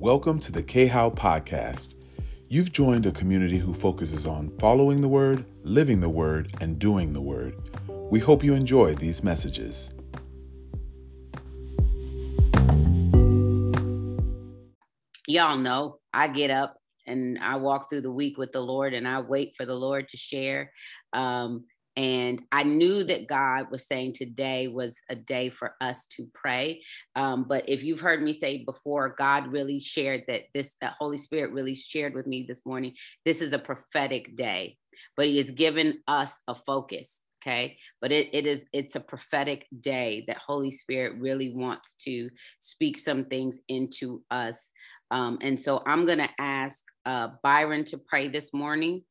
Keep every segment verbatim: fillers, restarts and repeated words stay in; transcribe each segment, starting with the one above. Welcome to the K H O W podcast. You've joined a community who focuses on following the word, living the word, and doing the word. We hope you enjoy these messages. Y'all know I get up and I walk through the week with the Lord and I wait for the Lord to share. Um, And I knew that God was saying today was a day for us to pray. Um, but if you've heard me say before, God really shared that this, the Holy Spirit really shared with me this morning. This is a prophetic day, but he has given us a focus. Okay. But it, it is, it's a prophetic day that Holy Spirit really wants to speak some things into us. Um, and so I'm going to ask uh, Byron to pray this morning.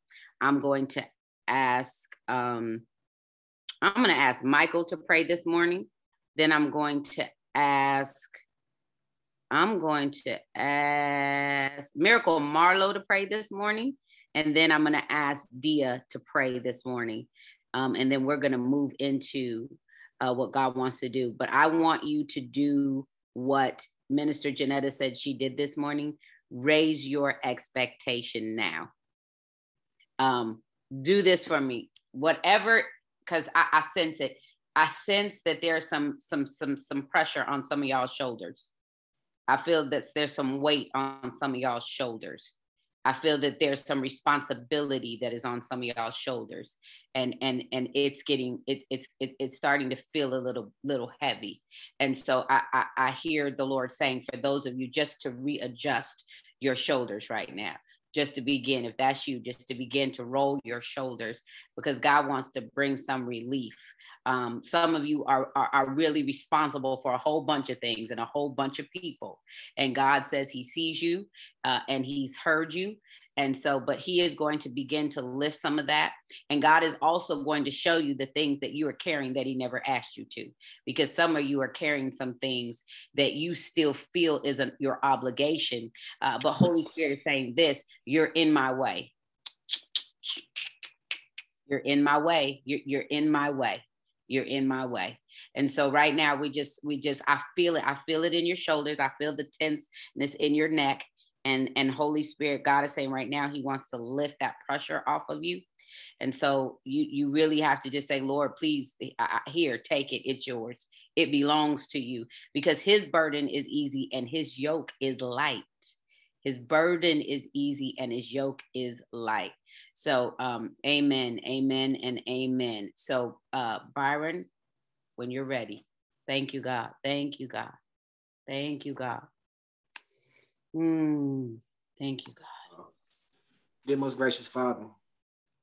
I'm going to ask um I'm going to ask Michael to pray this morning. Then I'm going to ask I'm going to ask Miracle Marlo to pray this morning, and then I'm going to ask Dia to pray this morning, um, and then we're going to move into uh, what God wants to do. But I want you to do what Minister Janetta said she did this morning. Raise your expectation now. Um, do this for me, whatever, because I, I sense it. I sense that there's some, some, some, some pressure on some of y'all's shoulders. I feel that there's some weight on some of y'all's shoulders. I feel that there's some responsibility that is on some of y'all's shoulders, and, and, and it's getting, it, it's, it, it's starting to feel a little, little heavy. And so I, I, I hear the Lord saying for those of you just to readjust your shoulders right now. Just to begin, if that's you, just to begin to roll your shoulders, because God wants to bring some relief. Um, some of you are, are, are really responsible for a whole bunch of things and a whole bunch of people. And God says he sees you uh, and he's heard you. And so, but he is going to begin to lift some of that. And God is also going to show you the things that you are carrying that he never asked you to, because some of you are carrying some things that you still feel isn't your obligation. Uh, but Holy Spirit is saying this, you're in my way. You're in my way. You're, you're in my way. You're in my way. And so right now we just, we just, I feel it. I feel it in your shoulders. I feel the tenseness in your neck. And, and Holy Spirit, God is saying right now, he wants to lift that pressure off of you. And so you, you really have to just say, Lord, please, I, I, here, take it. It's yours. It belongs to you, because his burden is easy and his yoke is light. His burden is easy and his yoke is light. So um, amen, amen, and amen. So uh, Byron, when you're ready, thank you, God. Thank you, God. Thank you, God. Mm, thank you, God. Dear most gracious Father,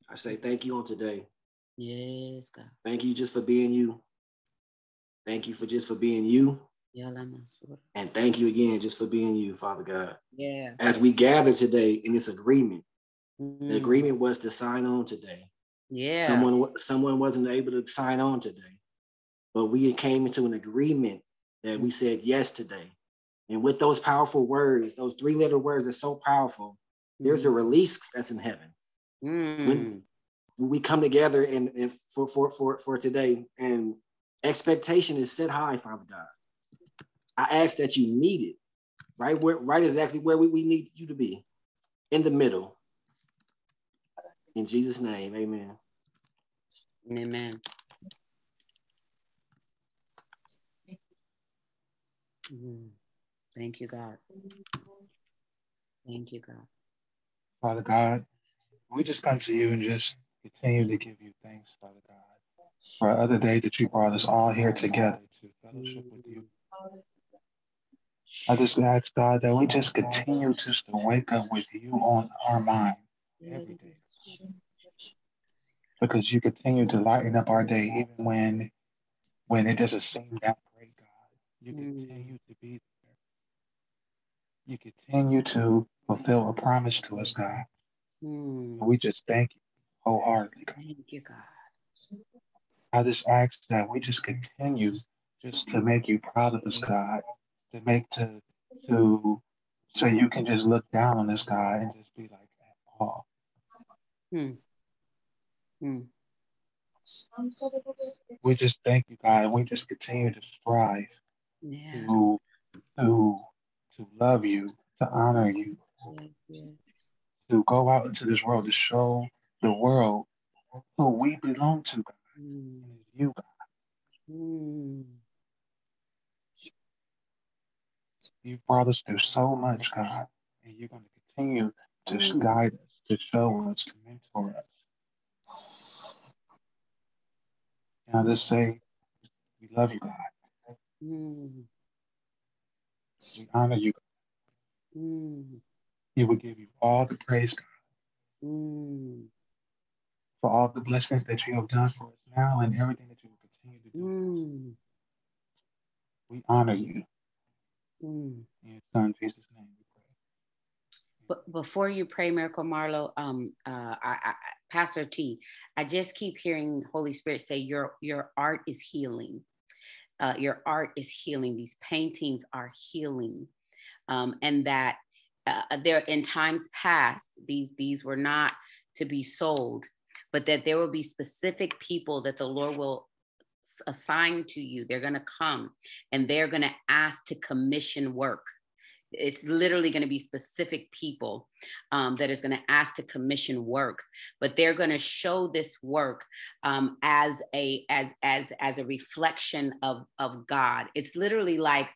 I say thank you on today. Yes, God. Thank you just for being you. Thank you for just for being you. And thank you again just for being you, Father God. Yeah. As we gather today in this agreement, mm-hmm. The agreement was to sign on today. Yeah. Someone, someone wasn't able to sign on today, but we came into an agreement that we said yes today. And with those powerful words, those three-letter words are so powerful, there's a release that's in heaven. Mm. When we come together and, and for, for, for, for today, and expectation is set high, Father God. I ask that you meet it, right, where, right exactly where we, we need you to be, in the middle. In Jesus' name, amen. Amen. Mm. Thank you, God. Thank you, God. Father God, we just come to you and just continue to give you thanks, Father God, for another day that you brought us all here together to fellowship with you. I just ask, God, that we just continue just to wake up with you on our mind every day, because you continue to lighten up our day even when, when it doesn't seem that great, God. You continue to be You continue to fulfill a promise to us, God. Mm. We just thank you wholeheartedly, God. Thank you, God. I just ask that we just continue just to make you proud of us, God. To make to to so you can just look down on us, God, and just be like that. Oh. Mm. Mm. We just thank you, God, and we just continue to strive yeah. to to. to love you, to honor you, to go out into this world, to show the world who we belong to, God, mm. you, God. Mm. You've brought us through so much, God, and you're going to continue to mm. guide us, to show us, to mentor us. And I just say, we love you, God. Mm. We honor you, God. Mm. He will give you all the praise, God, mm. for all the blessings that you have done for us now and everything that you will continue to do. Mm. We honor you. Mm. In your son, Jesus' name, we pray. But before you pray, Miracle Marlo, um, uh, I, I, Pastor T, I just keep hearing Holy Spirit say, your, your art is healing. Uh, your art is healing. These paintings are healing. Um, and that Uh, there in times past, these these were not to be sold, but that there will be specific people that the Lord will assign to you. They're going to come and they're going to ask to commission work. It's literally going to be specific people um, that is going to ask to commission work, but they're going to show this work um, as a as as as a reflection of of God. It's literally like.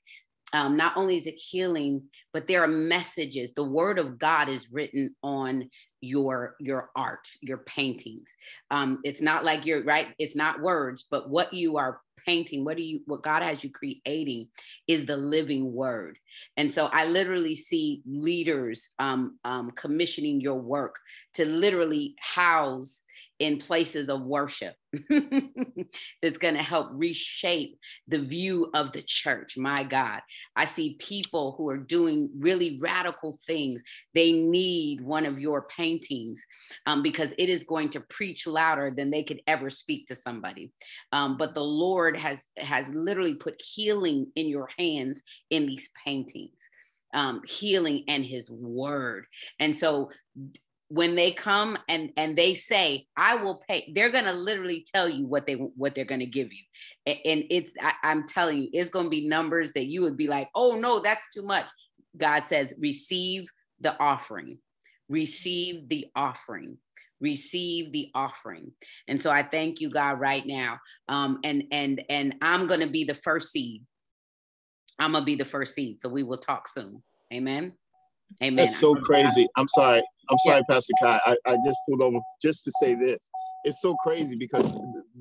Um, not only is it healing, but there are messages. The word of God is written on your your art, your paintings. Um, it's not like you're right. It's not words, but what you are painting, what do you, what God has you creating, is the living word. And so I literally see leaders um, um, commissioning your work to literally house in places of worship. That's going to help reshape the view of the church. My God, I see people who are doing really radical things. They need one of your paintings um, because it is going to preach louder than they could ever speak to somebody. Um, but the Lord has, has literally put healing in your hands in these paintings, um, healing and his word. And so when they come and, and they say, I will pay, they're going to literally tell you what, they, what they're going to give you. And it's, I, I'm telling you, it's going to be numbers that you would be like, oh no, that's too much. God says, receive the offering, receive the offering, receive the offering. And so I thank you, God, right now. Um, and, and, and I'm going to be the first seed. I'm going to be the first seed. So we will talk soon. Amen. Amen. That's so crazy. I'm sorry. I'm sorry, yeah. Pastor Kai. I, I just pulled over just to say this. It's so crazy because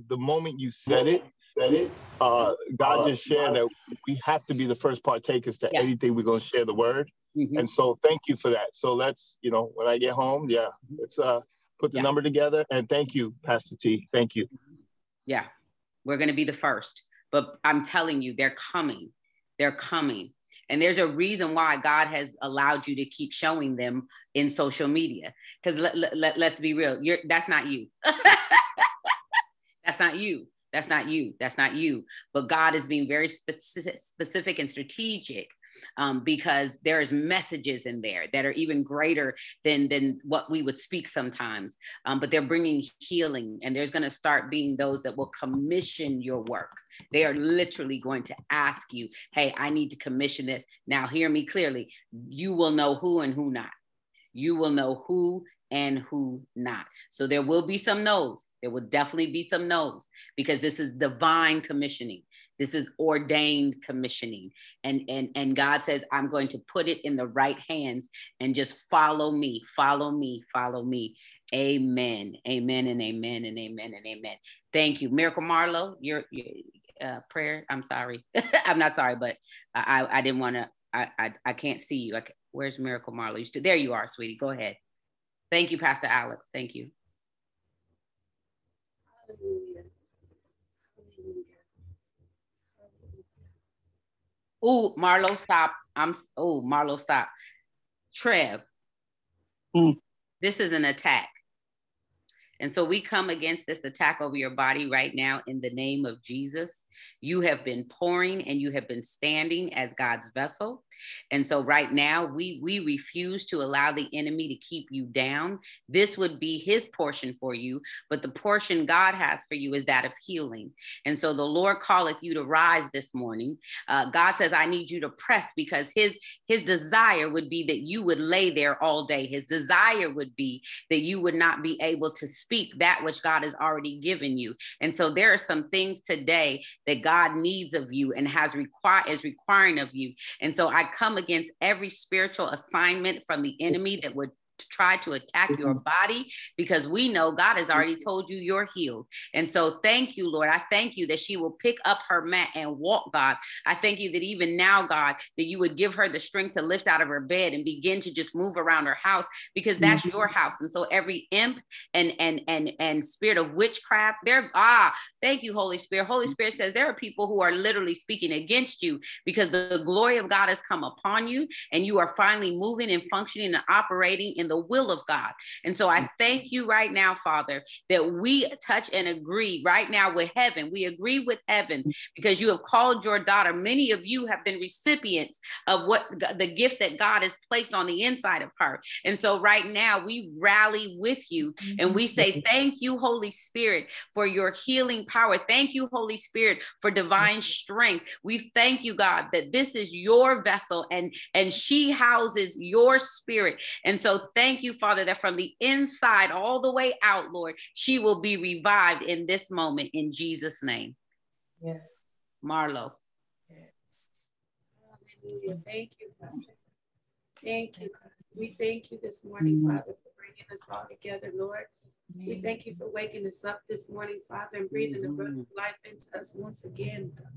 the moment you said it, said it uh, God just shared that we have to be the first partakers to yeah. anything we're going to share the word. Mm-hmm. And so thank you for that. So let's, you know, when I get home, yeah, let's uh, put the yeah. number together. And thank you, Pastor T. Thank you. Yeah, we're going to be the first. But I'm telling you, they're coming. They're coming. And there's a reason why God has allowed you to keep showing them in social media. Because let, let, let, let's be real, you're, that's not you. That's not you. That's not you. That's not you. But God is being very specific, specific and strategic um, because there is messages in there that are even greater than, than what we would speak sometimes. Um, but they're bringing healing, and there's going to start being those that will commission your work. They are literally going to ask you, hey, I need to commission this. Now, hear me clearly. You will know who and who not. You will know who and who not. So there will be some no's. There will definitely be some no's because this is divine commissioning. This is ordained commissioning. And, and, and God says, I'm going to put it in the right hands and just follow me, follow me, follow me. Amen. Amen and amen and amen and amen. Thank you. Miracle Marlo, your, your uh, prayer. I'm sorry. I'm not sorry, but I, I didn't want to, I, I, I can't see you. I can't, where's Miracle Marlo? You still, there you are, sweetie. Go ahead. Thank you, Pastor Alex. Thank you. Hallelujah. Hallelujah. Hallelujah. Oh, Marlo, stop. I'm oh, Marlo, stop. Trev, mm. This is an attack. And so we come against this attack over your body right now in the name of Jesus. You have been pouring and you have been standing as God's vessel. And so right now we, we refuse to allow the enemy to keep you down. This would be his portion for you, but the portion God has for you is that of healing. And so the Lord calleth you to rise this morning. Uh, God says, I need you to press, because his, his desire would be that you would lay there all day. His desire would be that you would not be able to speak that which God has already given you. And so there are some things today that God needs of you and has require is requiring of you. And so I come against every spiritual assignment from the enemy that would try to attack your body, because we know God has already told you you're healed. And so thank you, Lord. I thank you that she will pick up her mat and walk, God. I thank you that even now, God, that you would give her the strength to lift out of her bed and begin to just move around her house, because that's mm-hmm. your house. And so every imp and and and and spirit of witchcraft, there, ah, thank you, Holy Spirit. Holy Spirit says there are people who are literally speaking against you, because the glory of God has come upon you and you are finally moving and functioning and operating in the will of God. And so I thank you right now, Father, that we touch and agree right now with heaven. We agree with heaven, because you have called your daughter. Many of you have been recipients of what the gift that God has placed on the inside of her. And so right now we rally with you and we say, thank you, Holy Spirit, for your healing power. Thank you, Holy Spirit, for divine strength. We thank you, God, that this is your vessel and, and she houses your spirit. And so thank Thank you, Father, that from the inside all the way out, Lord, she will be revived in this moment in Jesus' name. Yes. Marlo. Yes. Hallelujah. Thank you, Father. Thank you, God. We thank you this morning, Father, for bringing us all together, Lord. We thank you for waking us up this morning, Father, and breathing the breath of life into us once again, God.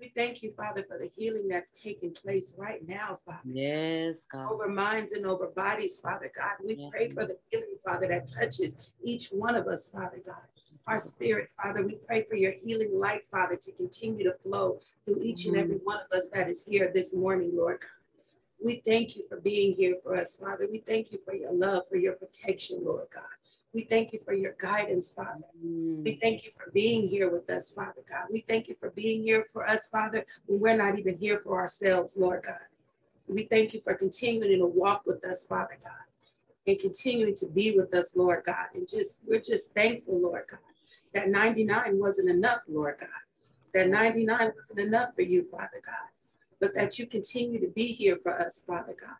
We thank you, Father, for the healing that's taking place right now, Father. Yes, God. Over minds and over bodies, Father God. We yes. pray for the healing, Father, that touches each one of us, Father God. Our spirit, Father, we pray for your healing light, Father, to continue to flow through each mm-hmm. and every one of us that is here this morning, Lord God. We thank you for being here for us, Father. We thank you for your love, for your protection, Lord God. We thank you for your guidance, Father. Mm. We thank you for being here with us, Father God. We thank you for being here for us, Father, when we're not even here for ourselves, Lord God. We thank you for continuing to walk with us, Father God, and continuing to be with us, Lord God. And just we're just thankful, Lord God, that ninety-nine wasn't enough, Lord God. That ninety-nine wasn't enough for you, Father God, but that you continue to be here for us, Father God.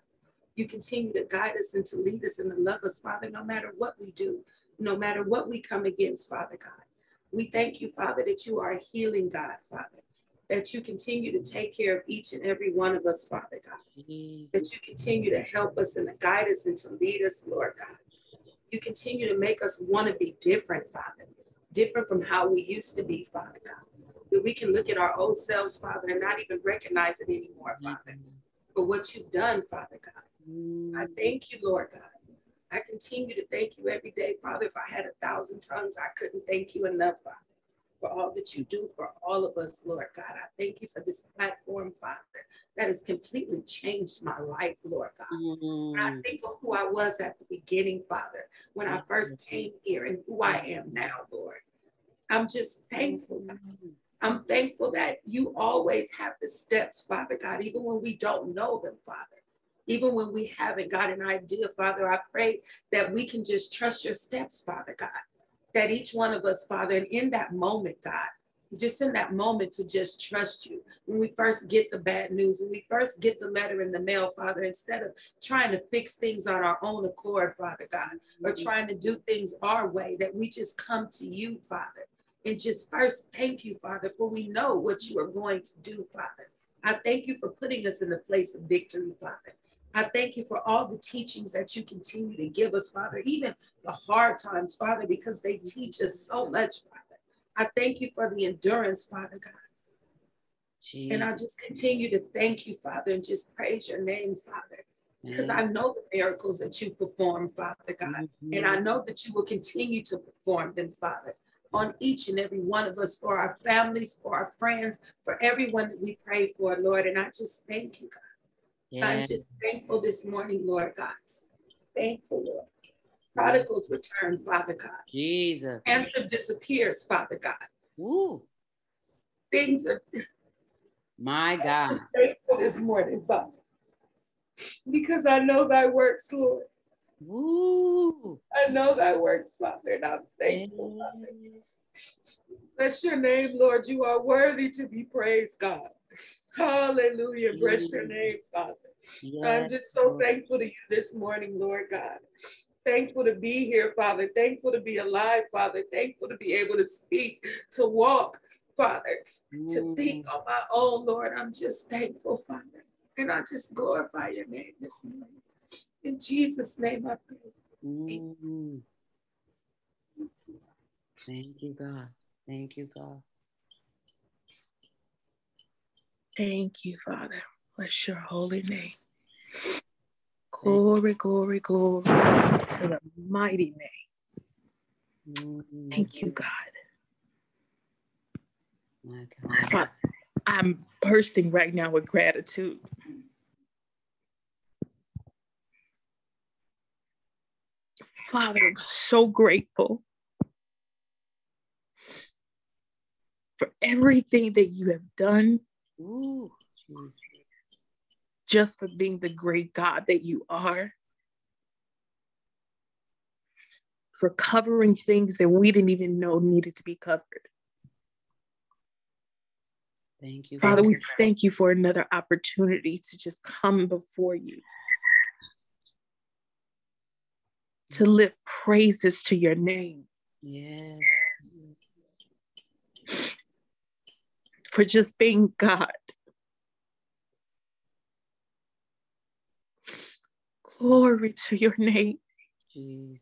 You continue to guide us and to lead us and to love us, Father, no matter what we do, no matter what we come against, Father God. We thank you, Father, that you are a healing God, Father, that you continue to take care of each and every one of us, Father God, that you continue to help us and to guide us and to lead us, Lord God. You continue to make us want to be different, Father, different from how we used to be, Father God, that we can look at our old selves, Father, and not even recognize it anymore, Father, for what you've done, Father God. I thank you, Lord God. I continue to thank you every day, Father. If I had a thousand tongues, I couldn't thank you enough, Father, for all that you do for all of us, Lord God. I thank you for this platform, Father, that has completely changed my life, Lord God. Mm-hmm. I think of who I was at the beginning, Father, when I first came here, and who I am now, Lord. I'm just thankful, God. I'm thankful that you always have the steps, Father God, even when we don't know them, Father. Even when we haven't got an idea, Father, I pray that we can just trust your steps, Father God, that each one of us, Father, and in that moment, God, just in that moment to just trust you. When we first get the bad news, when we first get the letter in the mail, Father, instead of trying to fix things on our own accord, Father God, mm-hmm. or trying to do things our way, that we just come to you, Father, and just first thank you, Father, for we know what you are going to do, Father. I thank you for putting us in the place of victory, Father. I thank you for all the teachings that you continue to give us, Father, even the hard times, Father, because they teach us so much, Father. I thank you for the endurance, Father God. Jesus. And I just continue to thank you, Father, and just praise your name, Father, because I know the miracles that you perform, Father God, mm-hmm. and I know that you will continue to perform them, Father, on each and every one of us, for our families, for our friends, for everyone that we pray for, Lord, and I just thank you, God. Yes. I'm just thankful this morning, Lord God. Thankful, Lord. Prodigals return, Father God. Jesus. Cancer disappears, Father God. Ooh. Things are. My God. I'm grateful this morning, Father. Because I know thy works, Lord. Ooh. I know thy works, Father, and I'm thankful, Father. Bless your name, Lord. You are worthy to be praised, God. Hallelujah. Bless your name, Father. Yes. I'm just so thankful to you this morning, Lord God. Thankful to be here, Father. Thankful to be alive, Father. Thankful to be able to speak, to walk, Father, mm. to think on my own, Lord. I'm just thankful, Father. And I just glorify your name this morning. In Jesus' name I pray. Mm. Thank you, God. Thank you, God. Thank you, Father. Bless your holy name. Glory, glory, glory to the mighty name. Mm-hmm. Thank you, God. My God. I, I'm bursting right now with gratitude. Father, I'm so grateful for everything that you have done. Ooh, Jesus. Just for being the great God that you are, for covering things that we didn't even know needed to be covered. Thank you, Father. We thank you for another opportunity to just come before you, to lift praises to your name. Yes. For just being God. Glory to your name. Jesus.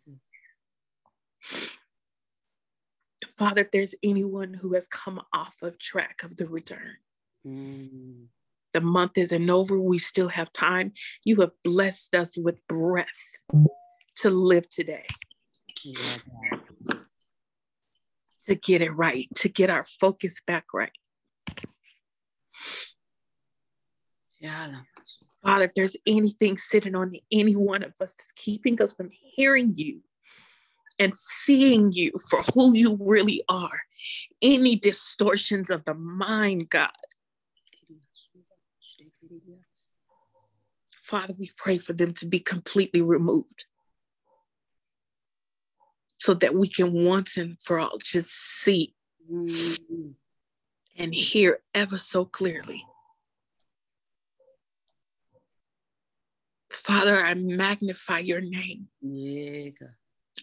Father, if there's anyone who has come off of track of the return, mm. the month isn't over. We still have time. You have blessed us with breath to live today, yeah. to get it right, to get our focus back right. Yeah. Father, if there's anything sitting on any one of us that's keeping us from hearing you and seeing you for who you really are, any distortions of the mind, God. Father, we pray for them to be completely removed so that we can once and for all just see mm-hmm. and hear ever so clearly. Father, I magnify your name yeah.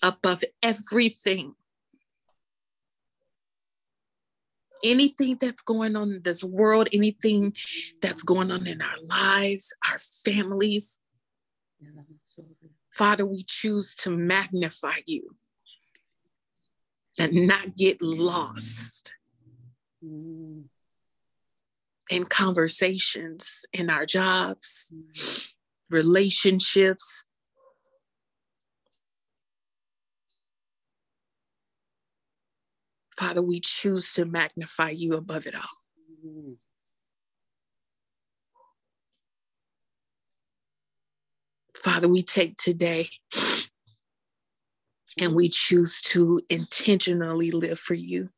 above everything. Anything that's going on in this world, anything that's going on in our lives, our families. Yeah, so Father, we choose to magnify you and not get lost mm. in conversations, in our jobs. Mm. Relationships. Father, we choose to magnify you above it all. Mm-hmm. Father, we take today and we choose to intentionally live for you.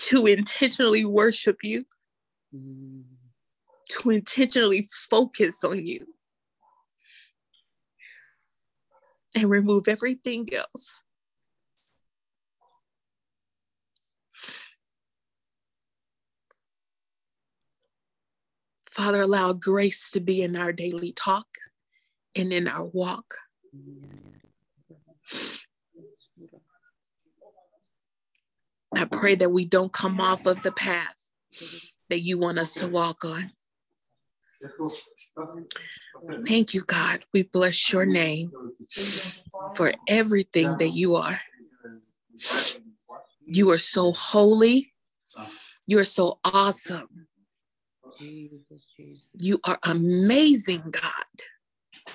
To intentionally worship you, mm. to intentionally focus on you, and remove everything else. Father, allow grace to be in our daily talk and in our walk. Mm. I pray that we don't come off of the path that you want us to walk on. Thank you, God. We bless your name for everything that you are. You are so holy. You are so awesome. You are amazing, God.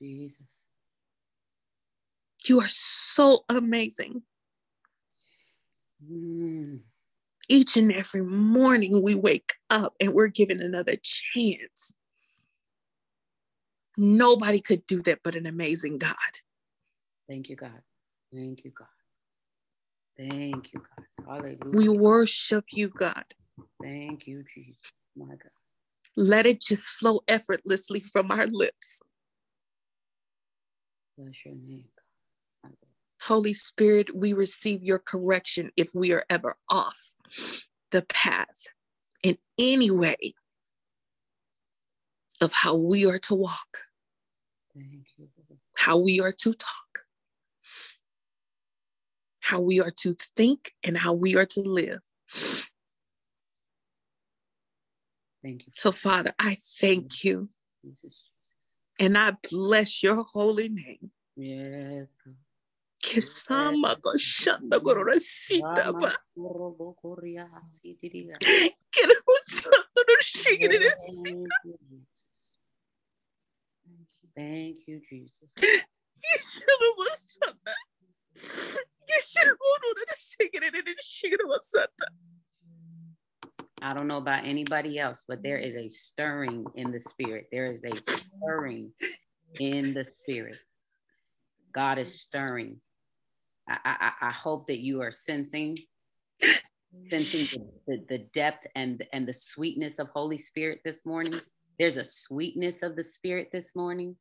Jesus. You are so amazing. Mm. Each and every morning we wake up and we're given another chance. Nobody could do that but an amazing God. Thank you, God. Thank you, God. Thank you, God. Hallelujah. We worship you, God. Thank you, Jesus. My God. Let it just flow effortlessly from our lips. Bless your name, God. Holy Spirit, we receive your correction if we are ever off the path in any way of how we are to walk, thank you, how we are to talk, how we are to think, and how we are to live. Thank you. So, Father, I thank you. Jesus. And I bless your holy name. Yes. Thank you, Jesus. I don't know about anybody else, but there is a stirring in the spirit. There is a stirring in the spirit. God is stirring. I, I, I hope that you are sensing, sensing the, the, the depth and, and the sweetness of Holy Spirit this morning. There's a sweetness of the Spirit this morning.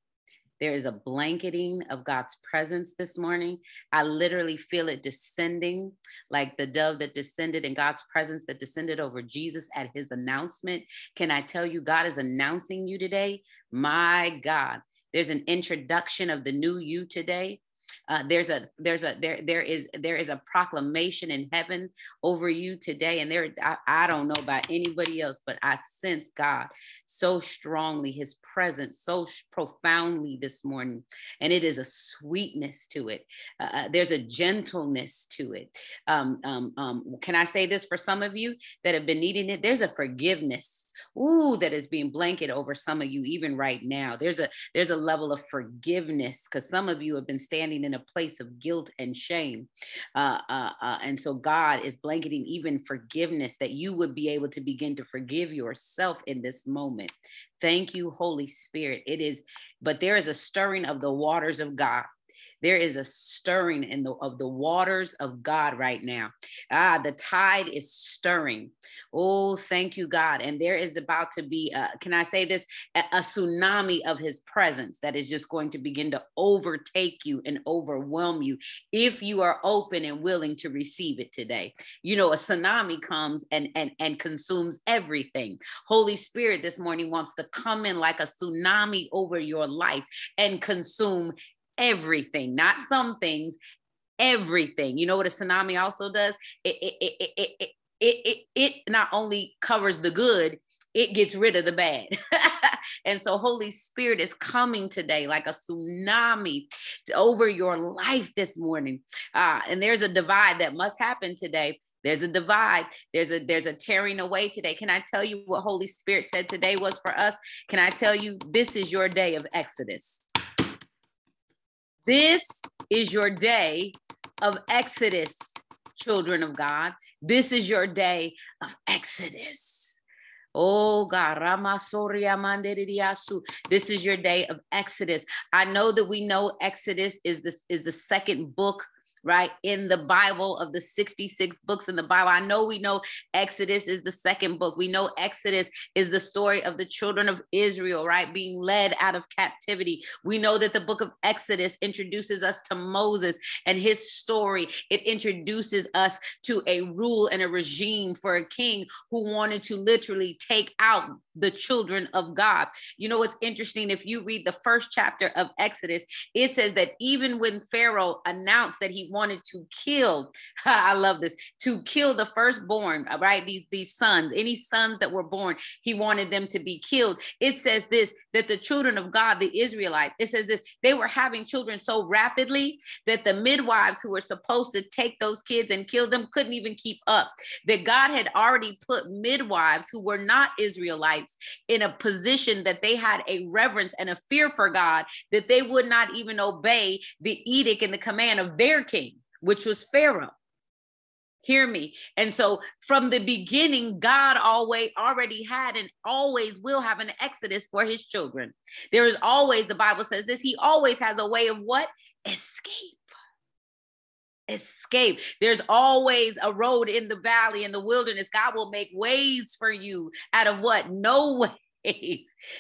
There is a blanketing of God's presence this morning. I literally feel it descending like the dove that descended and God's presence that descended over Jesus at his announcement. Can I tell you, God is announcing you today? My God, there's an introduction of the new you today. Uh, there's a, there's a, there, there is, there is a proclamation in heaven over you today. And there, I, I don't know about anybody else, but I sense God so strongly, his presence so profoundly this morning. And it is a sweetness to it. Uh, there's a gentleness to it. Um, um, um, can I say this for some of you that have been needing it? There's a forgiveness. Ooh, that is being blanketed over some of you, even right now. There's a there's a level of forgiveness because some of you have been standing in a place of guilt and shame. Uh, uh, uh, and so God is blanketing even forgiveness that you would be able to begin to forgive yourself in this moment. Thank you, Holy Spirit. It is, but there is a stirring of the waters of God. There is a stirring in the, of the waters of God right now. Ah, the tide is stirring. Oh, thank you, God. And there is about to be, a, can I say this? A, a tsunami of his presence that is just going to begin to overtake you and overwhelm you if you are open and willing to receive it today. You know, a tsunami comes and, and, and consumes everything. Holy Spirit this morning wants to come in like a tsunami over your life and consume everything. Everything, not some things, everything. You know what a tsunami also does? It it it it it it, it, it not only covers the good, it gets rid of the bad. And so Holy Spirit is coming today like a tsunami over your life this morning. Uh, and there's a divide that must happen today. There's a divide. There's a there's a tearing away today. Can I tell you what Holy Spirit said today was for us? Can I tell you this is your day of Exodus? This is your day of Exodus, children of God. This is your day of Exodus. Oh God, this is your day of Exodus. I know that we know Exodus is the, is the second book, right? In the Bible, of the sixty-six books in the Bible. I know we know Exodus is the second book. We know Exodus is the story of the children of Israel, right? Being led out of captivity. We know that the book of Exodus introduces us to Moses and his story. It introduces us to a rule and a regime for a king who wanted to literally take out the children of God. You know what's interesting? If you read the first chapter of Exodus, it says that even when Pharaoh announced that he wanted to kill, I love this, to kill the firstborn, right? These, these sons, any sons that were born, he wanted them to be killed. It says this, that the children of God, the Israelites, it says this, they were having children so rapidly that the midwives who were supposed to take those kids and kill them couldn't even keep up. That God had already put midwives who were not Israelites in a position that they had a reverence and a fear for God, that they would not even obey the edict and the command of their king, which was Pharaoh. Hear me. And so from the beginning, God always already had and always will have an exodus for his children. There is always, the Bible says this, he always has a way of what? Escape. Escape. There's always a road in the valley, in the wilderness. God will make ways for you out of what? No way.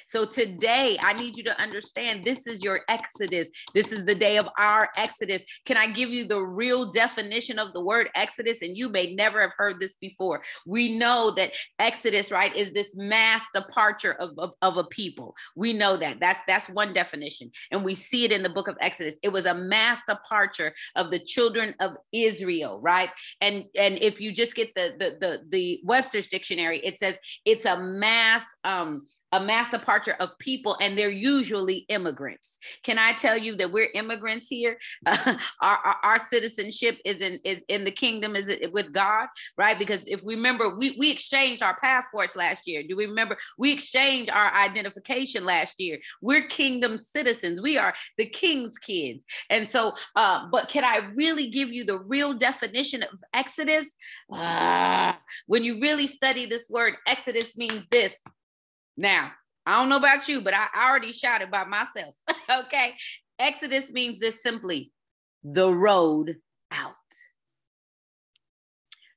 So today, I need you to understand this is your exodus. This is the day of our exodus. Can I give you the real definition of the word exodus? And you may never have heard this before. We know that exodus, right, is this mass departure of, of, of a people. We know that. That's, that's one definition. And we see it in the book of Exodus. It was a mass departure of the children of Israel, right? And, and if you just get the, the, the, the Webster's dictionary, it says it's a mass... Um, a mass departure of people, and they're usually immigrants. Can I tell you that we're immigrants here? Uh, our, our, our citizenship is in, is in the kingdom, is it with God, right? Because if we remember, we, we exchanged our passports last year. Do we remember? We exchanged our identification last year. We're kingdom citizens. We are the king's kids. And so, uh, but can I really give you the real definition of exodus? Uh, when you really study this word, exodus means this. Now, I don't know about you, but I already shouted by myself, okay? Exodus means this simply, the road out.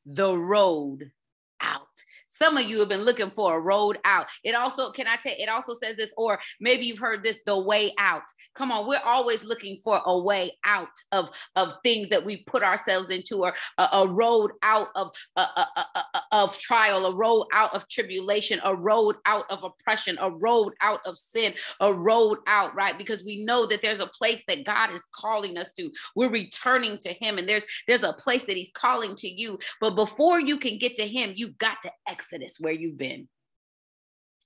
The road out. Some of you have been looking for a road out. It also, can I tell, it also says this, or maybe you've heard this, the way out. Come on, we're always looking for a way out of, of things that we put ourselves into, or a, a road out of, a, a, a, a, of trial, a road out of tribulation, a road out of oppression, a road out of sin, a road out, right? Because we know that there's a place that God is calling us to. We're returning to him, and there's, there's a place that he's calling to you. But before you can get to him, you've got to exit. Exodus, where you've been.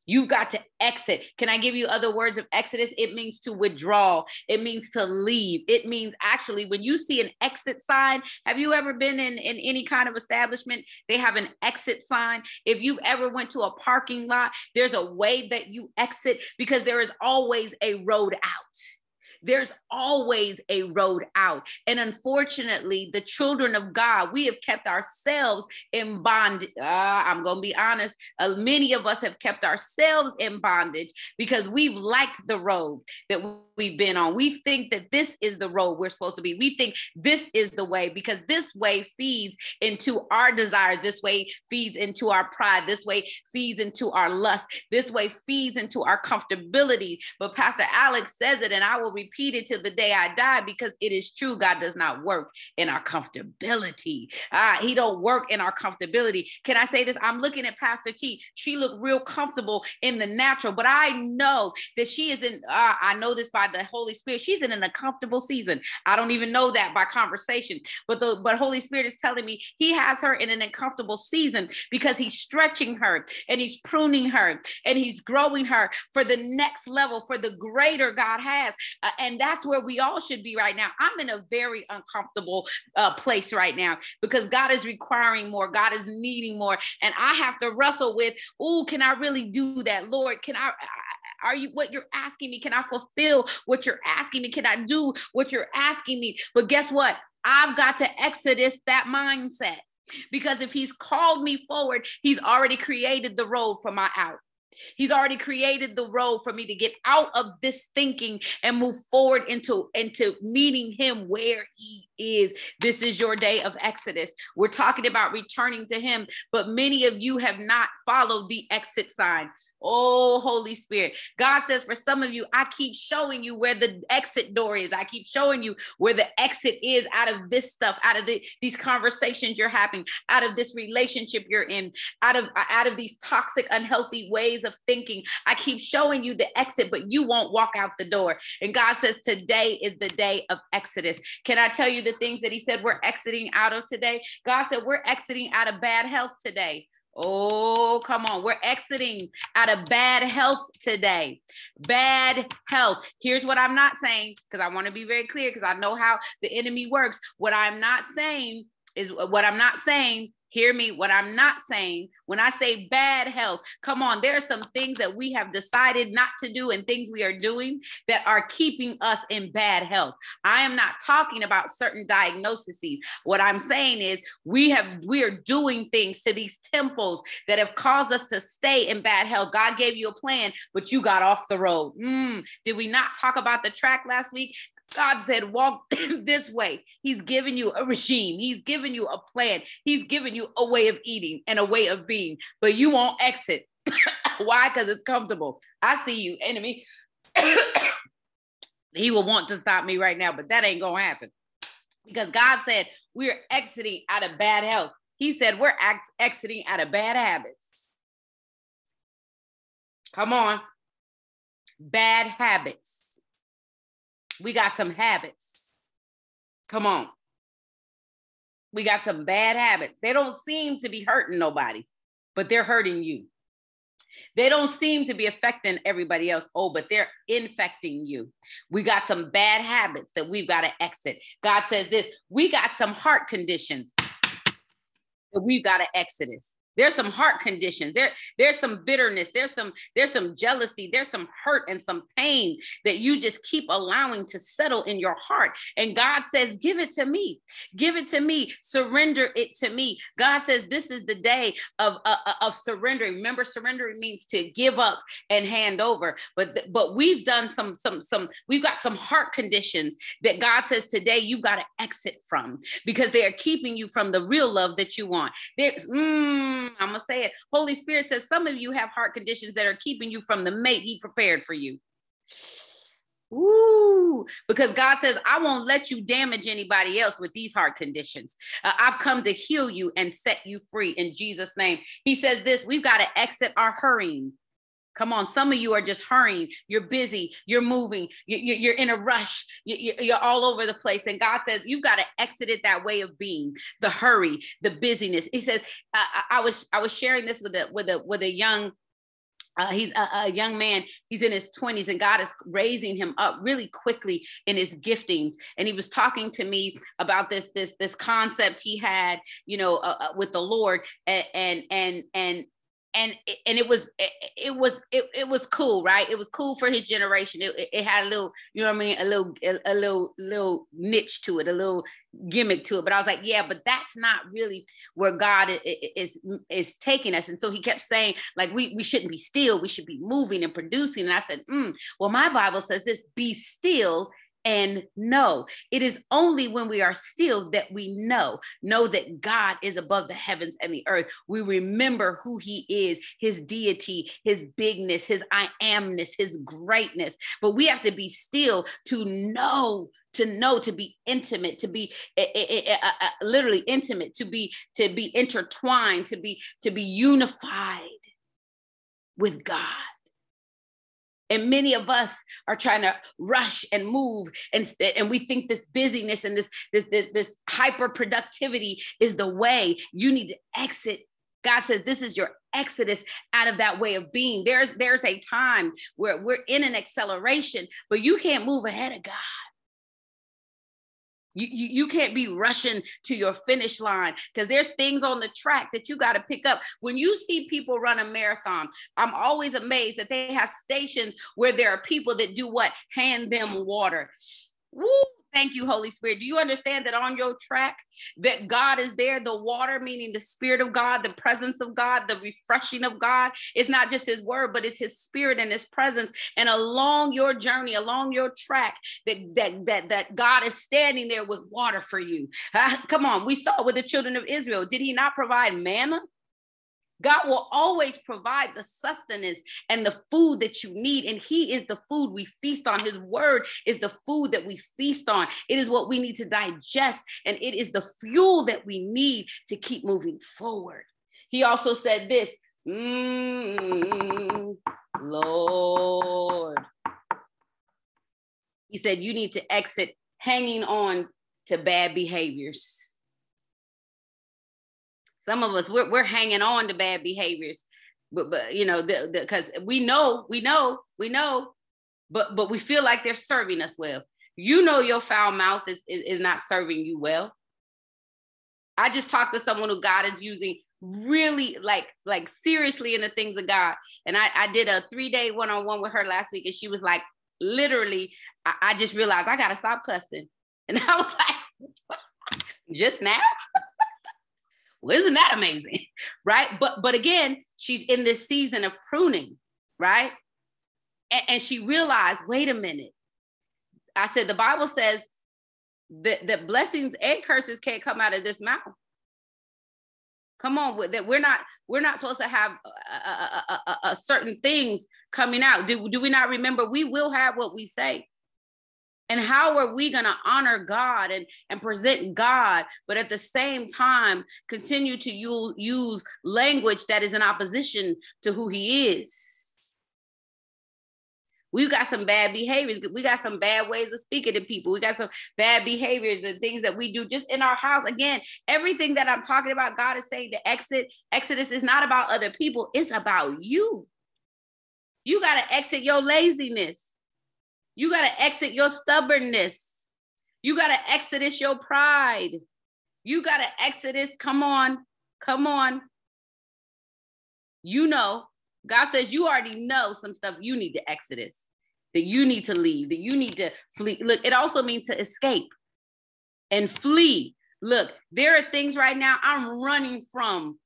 You've got to exit. Can I give you other words of exodus? It means to withdraw. It means to leave. It means actually when you see an exit sign, have you ever been in, in any kind of establishment? They have an exit sign. If you've ever went to a parking lot, there's a way that you exit because there is always a road out. There's always a road out. And unfortunately, the children of God, we have kept ourselves in bondage. Uh, I'm going to be honest. Uh, many of us have kept ourselves in bondage because we've liked the road that we've been on. We think that this is the road we're supposed to be. We think this is the way because this way feeds into our desires. This way feeds into our pride. This way feeds into our lust. This way feeds into our comfortability. But Pastor Alex says it, and I will repeat repeated till the day I die, because it is true. God does not work in our comfortability. Uh, he don't work in our comfortability. Can I say this? I'm looking at Pastor T. She looked real comfortable in the natural, but I know that she is in, uh, I know this by the Holy Spirit. She's in an uncomfortable season. I don't even know that by conversation, but the but Holy Spirit is telling me he has her in an uncomfortable season because he's stretching her and he's pruning her and he's growing her for the next level, for the greater God has. Uh, And that's where we all should be right now. I'm in a very uncomfortable uh, place right now because God is requiring more. God is needing more. And I have to wrestle with, oh, can I really do that? Lord, can I, are you, what you're asking me? Can I fulfill what you're asking me? Can I do what you're asking me? But guess what? I've got to exodus that mindset, because if he's called me forward, he's already created the road for my out. He's already created the road for me to get out of this thinking and move forward into, into meeting him where he is. This is your day of exodus. We're talking about returning to him, but many of you have not followed the exit sign. Oh, Holy Spirit. God says, for some of you, I keep showing you where the exit door is. I keep showing you where the exit is out of this stuff, out of the, these conversations you're having, out of this relationship you're in, out of, out of these toxic, unhealthy ways of thinking. I keep showing you the exit, but you won't walk out the door. And God says, today is the day of exodus. Can I tell you the things that he said we're exiting out of today? God said, we're exiting out of bad health today. Oh, come on. We're exiting out of bad health today. Bad health. Here's what I'm not saying, because I want to be very clear, because I know how the enemy works. What I'm not saying is what I'm not saying. Hear me, what I'm not saying. When I say bad health, come on, there are some things that we have decided not to do and things we are doing that are keeping us in bad health. I am not talking about certain diagnoses. What I'm saying is we have, we are doing things to these temples that have caused us to stay in bad health. God gave you a plan, but you got off the road. Mm, did we not talk about the track last week? God said, walk this way. He's given you a regime. He's given you a plan. He's given you a way of eating and a way of being, but you won't exit. Why? Because it's comfortable. I see you, enemy. He will want to stop me right now, but that ain't going to happen because God said, we're exiting out of bad health. He said, we're ex- exiting out of bad habits. Come on. Bad habits. We got some habits. Come on. We got some bad habits. They don't seem to be hurting nobody, but they're hurting you. They don't seem to be affecting everybody else. Oh, but they're infecting you. We got some bad habits that we've got to exit. God says this, we got some heart conditions that we've got to exit. There's some heart conditions. There, there's some bitterness. There's some, there's some jealousy. There's some hurt and some pain that you just keep allowing to settle in your heart. And God says, give it to me. Give it to me. Surrender it to me. God says, this is the day of, uh, of surrendering. Remember, surrendering means to give up and hand over. But, but we've done some, some, some, we've got some heart conditions that God says today, you've got to exit from because they are keeping you from the real love that you want. There's, mm, I'm going to say it. Holy Spirit says some of you have heart conditions that are keeping you from the mate he prepared for you. Ooh, because God says, I won't let you damage anybody else with these heart conditions. Uh, I've come to heal you and set you free in Jesus' name. He says this, we've got to exit our hurrying. Come on, some of you are just hurrying. You're busy. You're moving. You're in a rush. You're all over the place. And God says, you've got to exit it that way of being, the hurry, the busyness. He says, I was I was sharing this with a with a with a young. Uh, he's a, a young man. He's in his twenties and God is raising him up really quickly in his gifting. And he was talking to me about this, this, this concept he had, you know, uh, with the Lord and, and, and, and And and it was it, it was it, it was cool, right? It was cool for his generation. It, it, it had a little, you know what I mean, a little a, a little little niche to it, a little gimmick to it. But I was like, yeah, but that's not really where God is is taking us. And so he kept saying, like, we we shouldn't be still. We should be moving and producing. And I said, mm, well, my Bible says this: be still. And no, it is only when we are still that we know, know that God is above the heavens and the earth. We remember who he is, his deity, his bigness, his I amness, his greatness. But we have to be still to know, to know, to be intimate, to be uh, uh, uh, uh, literally intimate, to be, to be intertwined, to be, to be unified with God. And many of us are trying to rush and move. And, and we think this busyness and this, this, this, this hyper productivity is the way. You need to exit. God says, this is your exodus out of that way of being. There's, there's a time where we're in an acceleration, but you can't move ahead of God. You, you, you can't be rushing to your finish line because there's things on the track that you got to pick up. When you see people run a marathon, I'm always amazed that they have stations where there are people that do what? Hand them water. Woo! Thank you, Holy Spirit. Do you understand that on your track, that God is there? The water, meaning the Spirit of God, the presence of God, the refreshing of God. It's not just his word, but it's his Spirit and his presence. And along your journey, along your track, that that that, that God is standing there with water for you. Huh? Come on, we saw with the children of Israel. Did he not provide manna? God will always provide the sustenance and the food that you need. And he is the food we feast on. His word is the food that we feast on. It is what we need to digest. And it is the fuel that we need to keep moving forward. He also said this, mm, Lord. He said, you need to exit hanging on to bad behaviors. Some of us, we're, we're hanging on to bad behaviors, but, but you know, because we know, we know, we know, but but we feel like they're serving us well. You know your foul mouth is, is, is not serving you well. I just talked to someone who God is using really like, like seriously in the things of God. And I, I did a three day one-on-one with her last week. And she was like, literally, I, I just realized I got to stop cussing. And I was like, what? Just now? Well, isn't that amazing? Right. But, but again, she's in this season of pruning. Right. And, and she realized, wait a minute. I said, the Bible says that, that blessings and curses can't come out of this mouth. Come on, that we're not we're not supposed to have a, a, a, a certain things coming out. Do, do we not remember? We will have what we say. And how are we going to honor God and, and present God, but at the same time continue to u- use language that is in opposition to who he is? We've got some bad behaviors. We got some bad ways of speaking to people. We got some bad behaviors and things that we do just in our house. Again, everything that I'm talking about, God is saying to exit. Exodus is not about other people. It's about you. You got to exit your laziness. You got to exit your stubbornness. You got to exodus your pride. You got to exodus. Come on. Come on. You know. God says you already know some stuff you need to exodus, that you need to leave, that you need to flee. Look, it also means to escape and flee. Look, there are things right now I'm running from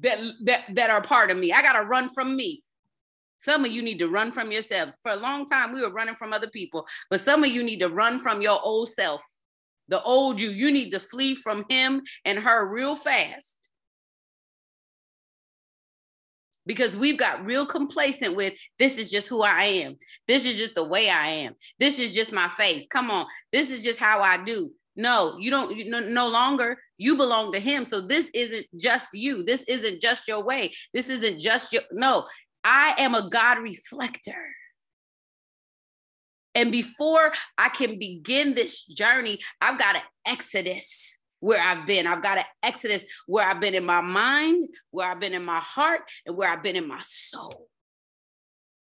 that, that, that are part of me. I got to run from me. Some of you need to run from yourselves. For a long time, we were running from other people, but some of you need to run from your old self, the old you. You need to flee from him and her real fast. Because we've got real complacent with, this is just who I am. This is just the way I am. This is just my face. Come on. This is just how I do. No, you don't, you no, no longer. You belong to him. So this isn't just you. This isn't just your way. This isn't just your, no, I am a God reflector. And before I can begin this journey, I've got to exodus where I've been. I've got to exodus where I've been in my mind, where I've been in my heart, and where I've been in my soul.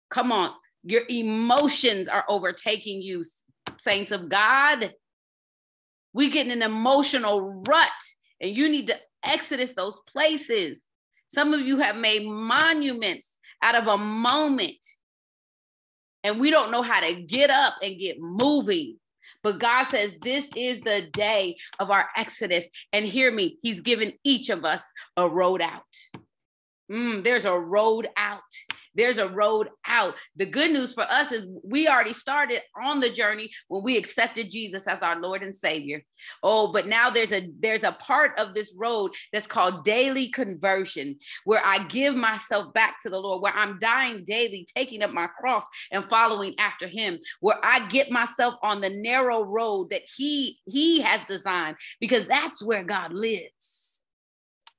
Come on, your emotions are overtaking you, saints of God. We get in an emotional rut, and you need to exodus those places. Some of you have made monuments out of a moment, and we don't know how to get up and get moving. But God says, this is the day of our exodus. And hear me, he's given each of us a road out. Mm, there's a road out. There's a road out. The good news for us is we already started on the journey when we accepted Jesus as our Lord and Savior. Oh, but now there's a there's a part of this road that's called daily conversion, where I give myself back to the Lord, where I'm dying daily, taking up my cross and following after him, where I get myself on the narrow road that he, he has designed, because that's where God lives.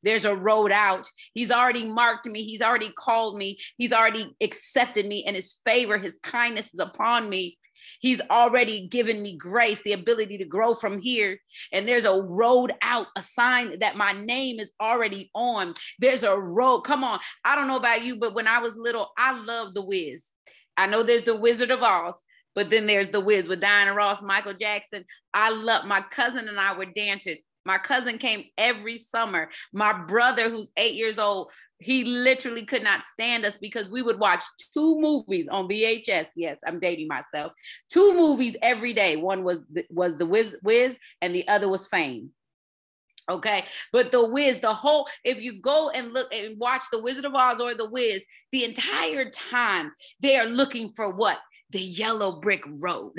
There's a road out. He's already marked me. He's already called me. He's already accepted me, and his favor, his kindness is upon me. He's already given me grace, the ability to grow from here. And there's a road out, a sign that my name is already on. There's a road. Come on. I don't know about you, but when I was little, I loved The Wiz. I know there's The Wizard of Oz, but then there's The Wiz with Diana Ross, Michael Jackson. I love, my cousin and I were dancing. My cousin came every summer. My brother, who's eight years old, he literally could not stand us because we would watch two movies on V H S. Yes, I'm dating myself. Two movies every day. One was the, was the Wiz, Wiz, and the other was Fame. Okay, but The Wiz, the whole, if you go and look and watch The Wizard of Oz or The Wiz, the entire time they are looking for what? The yellow brick road.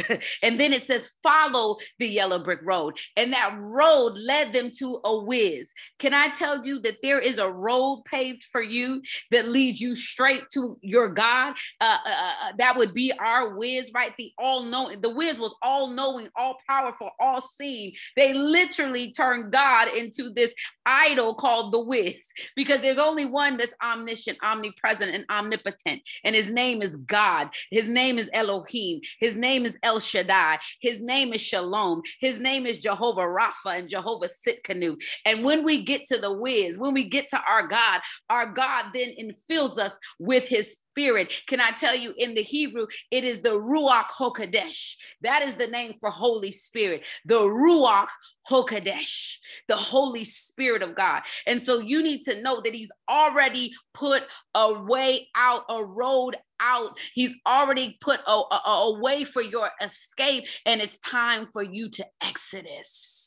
And then it says, follow the yellow brick road. And that road led them to a whiz. Can I tell you that there is a road paved for you that leads you straight to your God? Uh, uh, uh, that would be our whiz, right? The all-knowing, the whiz was all-knowing, all-powerful, all-seeing. They literally turned God into this idol called the whiz, because there's only one that's omniscient, omnipresent, and omnipotent. And his name is God. His name is Elohim. His name is El Shaddai. His name is Shalom. His name is Jehovah Rapha and Jehovah Tsidkenu. And when we get to the whiz, when we get to our God, our God then infills us with his spirit. Can I tell you, in the Hebrew, it is the Ruach Hakodesh. That is the name for Holy Spirit, the Ruach Hakodesh, the Holy Spirit of God. And so you need to know that he's already put a way out, a road out. He's already put a, a, a way for your escape, and it's time for you to exodus.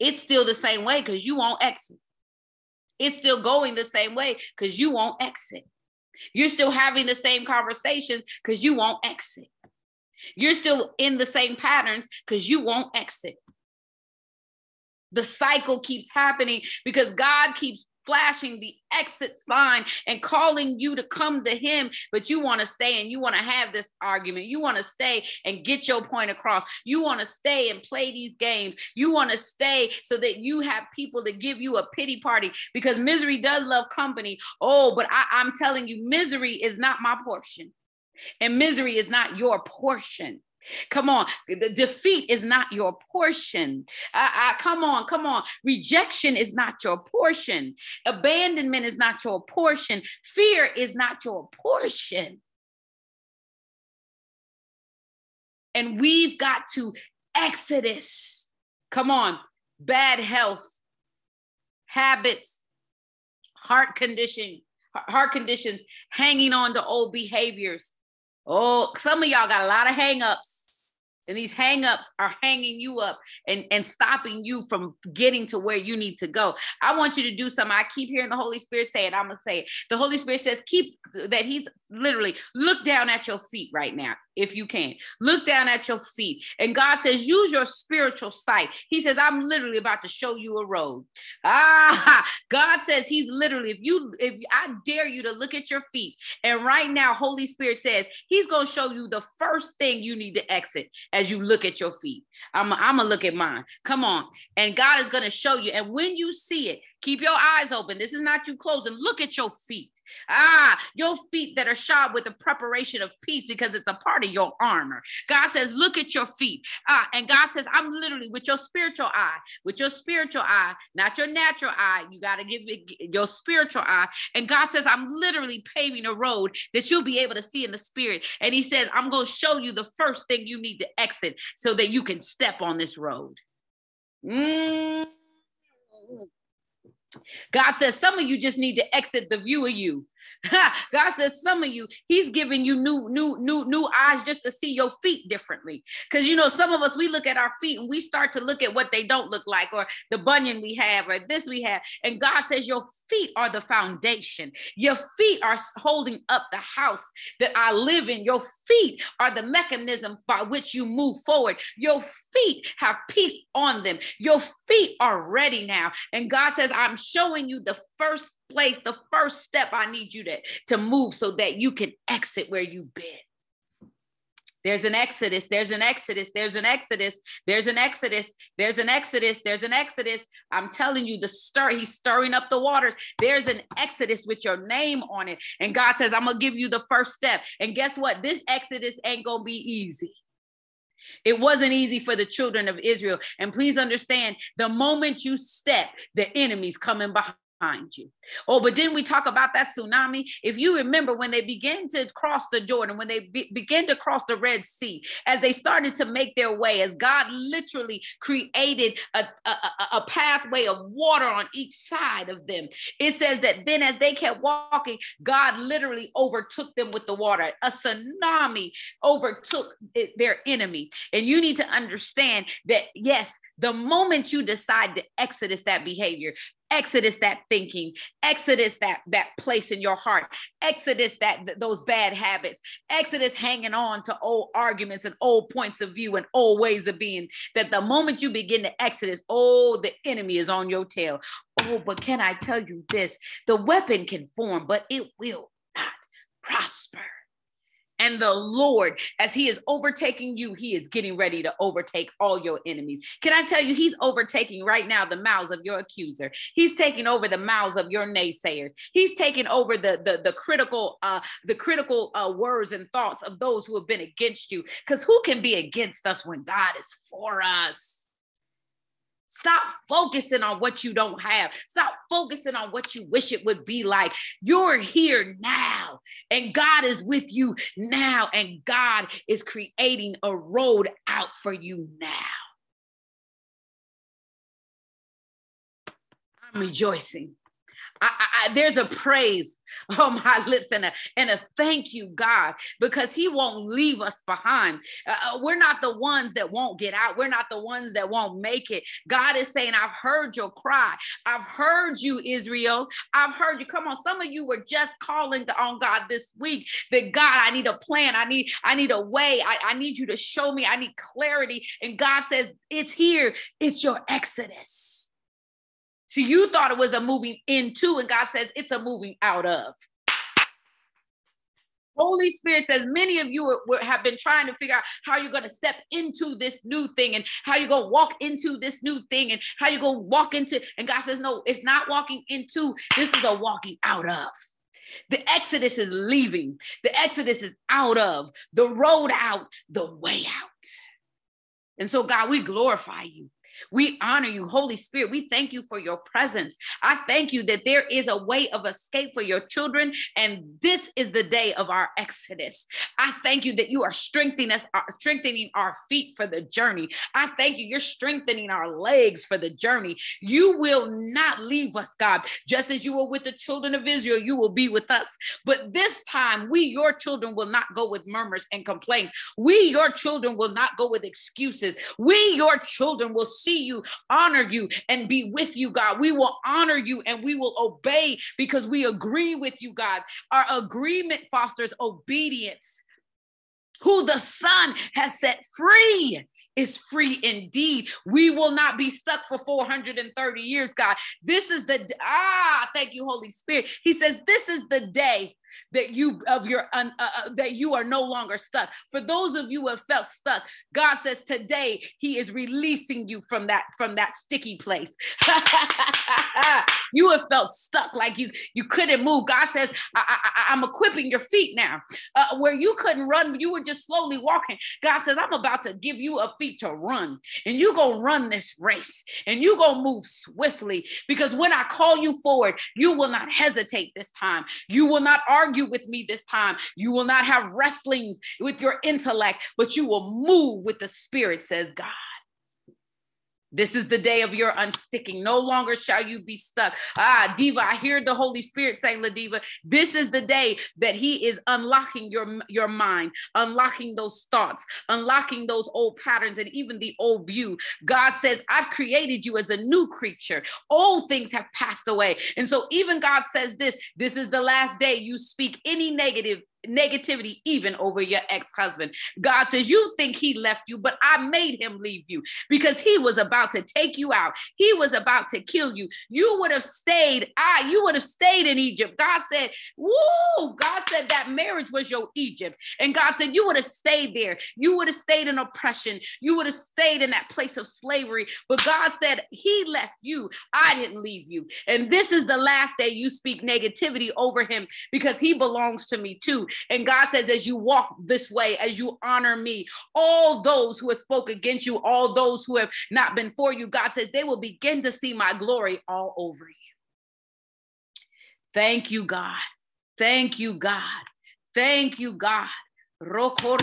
It's still the same way because you won't exit. It's still going the same way because you won't exit. You're still having the same conversations because you won't exit. You're still in the same patterns because you won't exit. The cycle keeps happening because God keeps flashing the exit sign and calling you to come to him, but you want to stay and you want to have this argument. You want to stay and get your point across. You want to stay and play these games. You want to stay so that you have people to give you a pity party, because misery does love company. Oh, but I, I'm telling you, misery is not my portion, and misery is not your portion. Come on. The defeat is not your portion. I, I, come on, come on. Rejection is not your portion. Abandonment is not your portion. Fear is not your portion. And we've got to exodus. Come on. Bad health, habits, heart condition, heart conditions, hanging on to old behaviors. Oh, some of y'all got a lot of hang-ups, and these hang-ups are hanging you up and, and stopping you from getting to where you need to go. I want you to do something. I keep hearing the Holy Spirit say it. I'm going to say it. The Holy Spirit says, keep that. He's literally, look down at your feet right now. If you can, look down at your feet. And God says, use your spiritual sight. He says, I'm literally about to show you a road. Ah, God says he's literally, if you, if I dare you to look at your feet. And right now, Holy Spirit says, he's going to show you the first thing you need to exit as you look at your feet. I'm going to look at mine. Come on. And God is going to show you. And when you see it, keep your eyes open. This is not you closing. Look at your feet. Ah, your feet that are shod with the preparation of peace, because it's a part of your armor. God says, look at your feet. Ah, and God says, I'm literally with your spiritual eye, with your spiritual eye, not your natural eye. You got to give it your spiritual eye. And God says, I'm literally paving a road that you'll be able to see in the spirit. And he says, I'm going to show you the first thing you need to exit so that you can step on this road. Mm. God says some of you just need to exit the view of you. God says some of you, he's giving you new, new, new, new eyes just to see your feet differently. Because, you know, some of us, we look at our feet and we start to look at what they don't look like, or the bunion we have, or this we have. And God says your feet are the foundation. Your feet are holding up the house that I live in. Your feet are the mechanism by which you move forward. Your feet have peace on them. Your feet are ready now. And God says, I'm showing you the first place, the first step I need you to, to move so that you can exit where you've been. There's an exodus, there's an exodus, there's an exodus, there's an exodus, there's an exodus, there's an exodus. I'm telling you, the stir, he's stirring up the waters. There's an exodus with your name on it. And God says, I'm going to give you the first step. And guess what? This exodus ain't going to be easy. It wasn't easy for the children of Israel. And please understand, the moment you step, the enemy's coming behind. Behind you. Oh, but didn't we talk about that tsunami? If you remember, when they began to cross the Jordan, when they be- began to cross the Red Sea, as they started to make their way, as God literally created a, a, a pathway of water on each side of them, it says that then as they kept walking, God literally overtook them with the water. A tsunami overtook their enemy. And you need to understand that, yes, the moment you decide to exodus that behavior, exodus that thinking, exodus that, that place in your heart, exodus that th- those bad habits, exodus hanging on to old arguments and old points of view and old ways of being, that the moment you begin to exodus, oh, the enemy is on your tail. Oh, but can I tell you this? The weapon can form, but it will not prosper. And the Lord, as he is overtaking you, he is getting ready to overtake all your enemies. Can I tell you, he's overtaking right now the mouths of your accuser. He's taking over the mouths of your naysayers. He's taking over the, the, the critical uh, the critical uh, words and thoughts of those who have been against you. Because who can be against us when God is for us? Stop focusing on what you don't have. Stop focusing on what you wish it would be like. You're here now, and God is with you now, and God is creating a road out for you now. I'm rejoicing. I, I, there's a praise on my lips and a, and a thank you, God, because he won't leave us behind. Uh, we're not the ones that won't get out. We're not the ones that won't make it. God is saying, I've heard your cry. I've heard you, Israel. I've heard you. Come on. Some of you were just calling on God this week that God, I need a plan. I need, I need a way. I, I need you to show me. I need clarity. And God says, it's here. It's your exodus. See, you thought it was a moving into, and God says it's a moving out of. Holy Spirit says many of you have been trying to figure out how you're going to step into this new thing and how you're going to walk into this new thing and how you're going to walk into. And God says, no, it's not walking into. This is a walking out of. The exodus is leaving. The exodus is out of. The road out, the way out. And so, God, we glorify you. We honor you, Holy Spirit. We thank you for your presence. I thank you that there is a way of escape for your children. And this is the day of our exodus. I thank you that you are strengthening us, strengthening our feet for the journey. I thank you. You're strengthening our legs for the journey. You will not leave us, God. Just as you were with the children of Israel, you will be with us. But this time we, your children, will not go with murmurs and complaints. We, your children, will not go with excuses. We, your children, will see you, honor you, and be with you, God. We will honor you and we will obey because we agree with you, God. Our agreement fosters obedience. Who the Son has set free is free indeed. We will not be stuck for four hundred thirty years, God. This is the, ah, thank you, Holy Spirit. He says, this is the day that you of your uh, uh, that you are no longer stuck. For those of you who have felt stuck, God says today he is releasing you from that from that sticky place. You have felt stuck, like you you couldn't move. God says, I, I, I'm equipping your feet now. Uh, where you couldn't run, you were just slowly walking. God says, I'm about to give you a feet to run, and you're gonna run this race, and you're gonna move swiftly, because when I call you forward, you will not hesitate this time. You will not argue Argue with me this time. You will not have wrestlings with your intellect, but you will move with the Spirit, says God. This is the day of your unsticking. No longer shall you be stuck. Ah, Diva, I hear the Holy Spirit saying, LaDiva, this is the day that he is unlocking your, your mind, unlocking those thoughts, unlocking those old patterns and even the old view. God says, I've created you as a new creature. Old things have passed away. And so even God says this, this is the last day you speak any negative negativity even over your ex-husband. God says, you think he left you, but I made him leave you because he was about to take you out. He was about to kill you. You would have stayed. I, you would have stayed in Egypt. God said, woo, God said that marriage was your Egypt. And God said, you would have stayed there. You would have stayed in oppression. You would have stayed in that place of slavery. But God said, he left you. I didn't leave you. And this is the last day you speak negativity over him because he belongs to me too. And God says, as you walk this way, as you honor me, all those who have spoke against you, all those who have not been for you, God says, they will begin to see my glory all over you. Thank you, God. Thank you, God. Thank you, God. Thank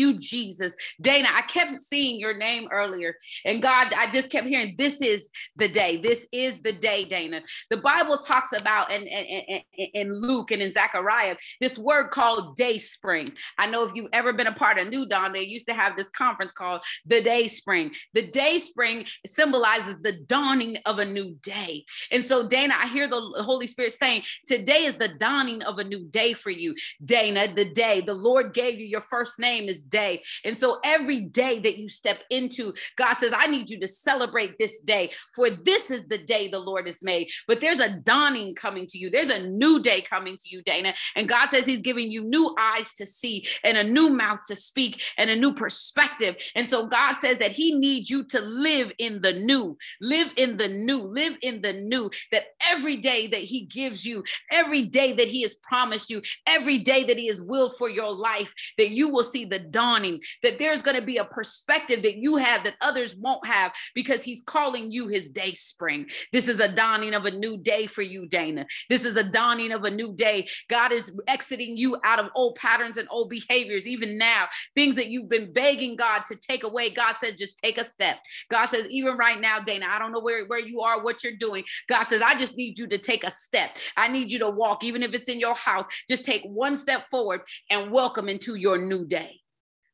you, Jesus. Dana, I kept seeing your name earlier, and God, I just kept hearing, this is the day. This is the day, Dana. The Bible talks about in, in, in, in Luke and in Zechariah, this word called day spring. I know if you've ever been a part of New Dawn, they used to have this conference called the day spring. The day spring symbolizes the dawning of a new day. And so, Dana, I hear the Holy Spirit saying, today is the dawning of a new day for you, Dana. The day the Lord gave you, your first name is day. And so every day that you step into, God says, I need you to celebrate this day, for this is the day the Lord has made. But there's a dawning coming to you. There's a new day coming to you, Dana. And God says he's giving you new eyes to see and a new mouth to speak and a new perspective. And so God says that he needs you to live in the new, live in the new, live in the new, that every day that he gives you, every day that he has promised you, every day that he has willed for your life, that you will see the dawning, that there's going to be a perspective that you have that others won't have, because he's calling you his day spring. This is a dawning of a new day for you, Dana. This is a dawning of a new day. God is exiting you out of old patterns and old behaviors, even now, things that you've been begging God to take away. God says, just take a step. God says, even right now, Dana, I don't know where, where you are, what you're doing. God says, I just need you to take a step. I need you to walk, even if it's in your house, just take one step forward and welcome into your new day.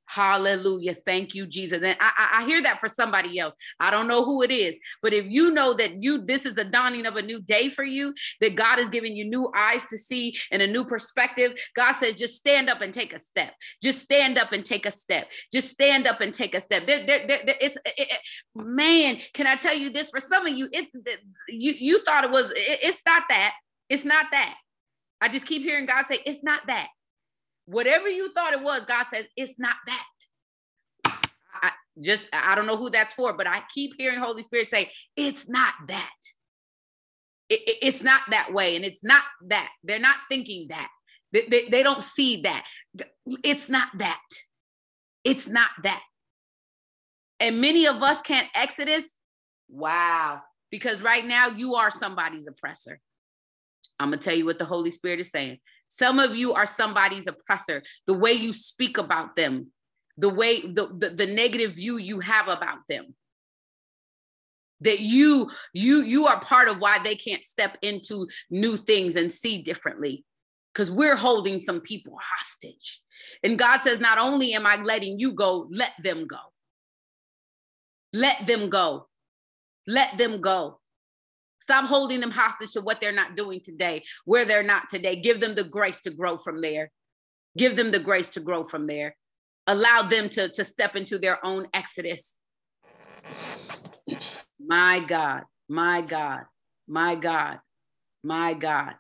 Hallelujah. Thank you, Jesus. And I, I, I hear that for somebody else. I don't know who it is, but if you know that you, this is the dawning of a new day for you, that God is giving you new eyes to see and a new perspective, God says, just stand up and take a step. Just stand up and take a step. Just stand up and take a step. There, there, there, it's, it, it, man, can I tell you this? For some of you, it, you, you thought it was, it, it's not that. It's not that. I just keep hearing God say, it's not that. Whatever you thought it was, God says, it's not that. I just, I don't know who that's for, but I keep hearing Holy Spirit say, it's not that. It, it, it's not that way. And it's not that. They're not thinking that. They, they, they don't see that. It's not that. It's not that. And many of us can't exodus. Wow. Because right now you are somebody's oppressor. I'm going to tell you what the Holy Spirit is saying. Some of you are somebody's oppressor. The way you speak about them, the way the, the, the negative view you have about them, that you, you, you are part of why they can't step into new things and see differently, because we're holding some people hostage. And God says, not only am I letting you go, let them go. Let them go. Let them go. Stop holding them hostage to what they're not doing today, where they're not today. Give them the grace to grow from there. Give them the grace to grow from there. Allow them to, to step into their own exodus. My God, my God, my God, my God.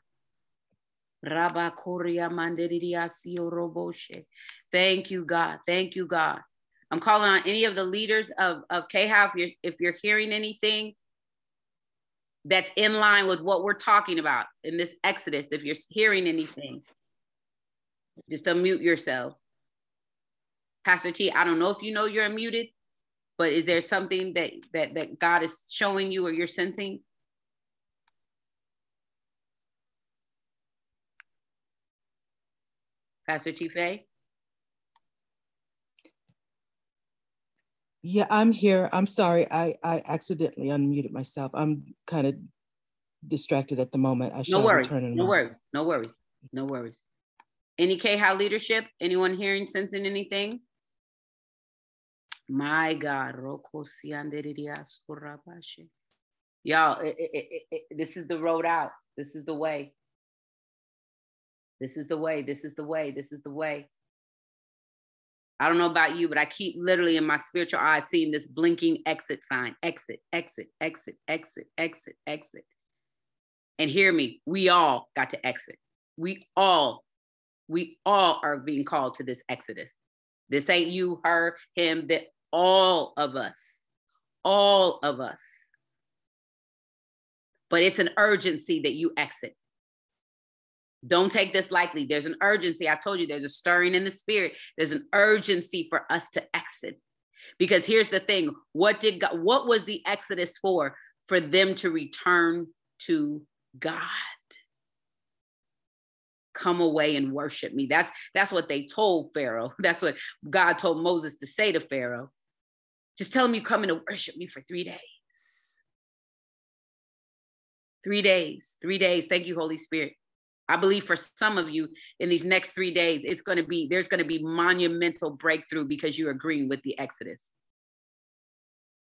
Thank you, God. Thank you, God. I'm calling on any of the leaders of, of K H O W, if you're, if you're hearing anything that's in line with what we're talking about in this exodus. If you're hearing anything, just unmute yourself. Pastor T, I don't know if you know you're unmuted, but is there something that, that, that God is showing you or you're sensing? Pastor T Faye? Yeah, I'm here. I'm sorry. I, I accidentally unmuted myself. I'm kind of distracted at the moment. I shall return in a moment. No worries. No worries. No worries. Any K H O W leadership? Anyone hearing, sensing anything? My God. Y'all, it, it, it, it, this is the road out. This is the way. This is the way. This is the way. This is the way. I don't know about you, but I keep literally in my spiritual eyes seeing this blinking exit sign. Exit, exit, exit, exit, exit, exit. And hear me, we all got to exit. We all, we all are being called to this exodus. This ain't you, her, him, that all of us, all of us. But it's an urgency that you exit. Don't take this lightly. There's an urgency. I told you there's a stirring in the spirit. There's an urgency for us to exit. Because here's the thing. What did God, what was the exodus for? For them to return to God. Come away and worship me. That's, that's what they told Pharaoh. That's what God told Moses to say to Pharaoh. Just tell him you're coming to worship me for three days. Three days. Three days. Thank you, Holy Spirit. I believe for some of you in these next three days, it's going to be, there's going to be monumental breakthrough because you're agreeing with the exodus.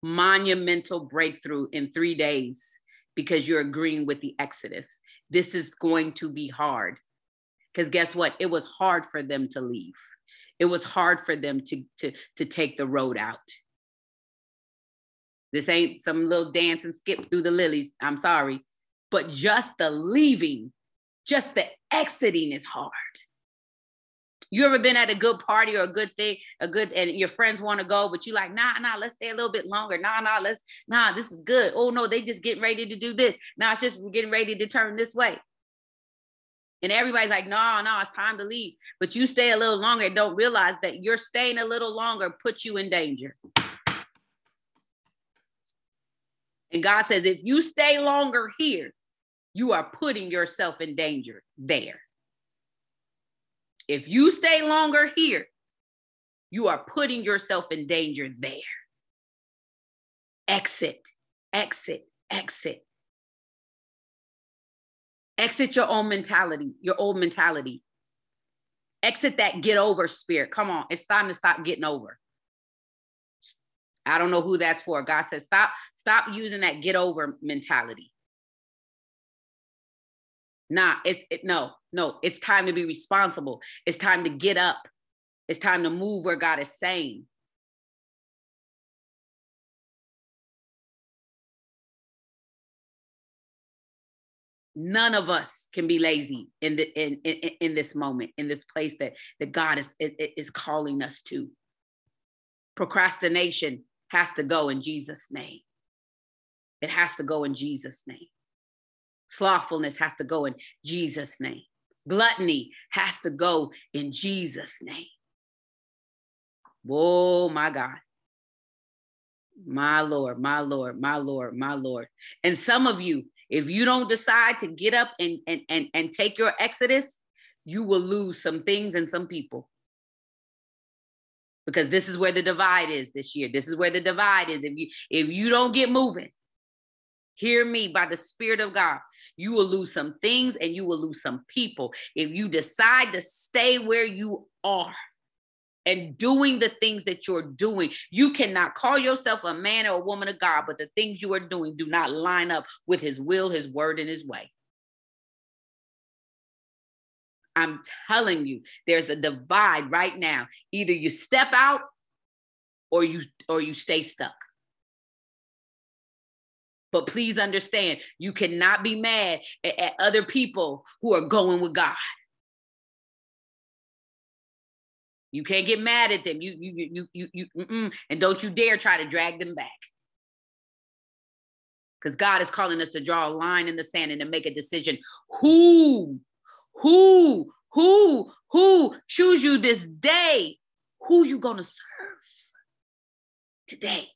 Monumental breakthrough in three days because you're agreeing with the exodus. This is going to be hard because guess what? It was hard for them to leave. It was hard for them to, to, to take the road out. This ain't some little dance and skip through the lilies. I'm sorry, but just the leaving. Just the exiting is hard. You ever been at a good party or a good thing, a good, and your friends want to go, but you like, nah, nah, let's stay a little bit longer. Nah, nah, let's, nah, this is good. Oh no, they just getting ready to do this. Nah, it's just getting ready to turn this way. And everybody's like, no, no, it's time to leave. But you stay a little longer and don't realize that you're staying a little longer puts you in danger. And God says, if you stay longer here, you are putting yourself in danger there. If you stay longer here, you are putting yourself in danger there. Exit, exit, exit. Exit your own mentality, your old mentality. Exit that get over spirit. Come on, it's time to stop getting over. I don't know who that's for. God says, stop, stop using that get over mentality. Nah, it's it, no, no, it's time to be responsible. It's time to get up. It's time to move where God is saying. None of us can be lazy in the in in, in this moment, in this place that, that God is, is calling us to. Procrastination has to go in Jesus' name. It has to go in Jesus' name. Slothfulness has to go in Jesus' name. Gluttony has to go in Jesus' name. Oh, my God. My Lord, my Lord, my Lord, my Lord. And some of you, if you don't decide to get up and, and, and, and take your exodus, you will lose some things and some people. Because this is where the divide is this year. This is where the divide is. If you, if you don't get moving, hear me by the Spirit of God, you will lose some things and you will lose some people. If you decide to stay where you are and doing the things that you're doing, you cannot call yourself a man or a woman of God, but the things you are doing do not line up with his will, his word, and his way. I'm telling you, there's a divide right now. Either you step out or you, or you stay stuck. But please understand, you cannot be mad at, at other people who are going with God. You can't get mad at them. You, you, you, you, you, mm-mm. And don't you dare try to drag them back. Because God is calling us to draw a line in the sand and to make a decision. Who, who, who, who choose you this day? Who you gonna serve today?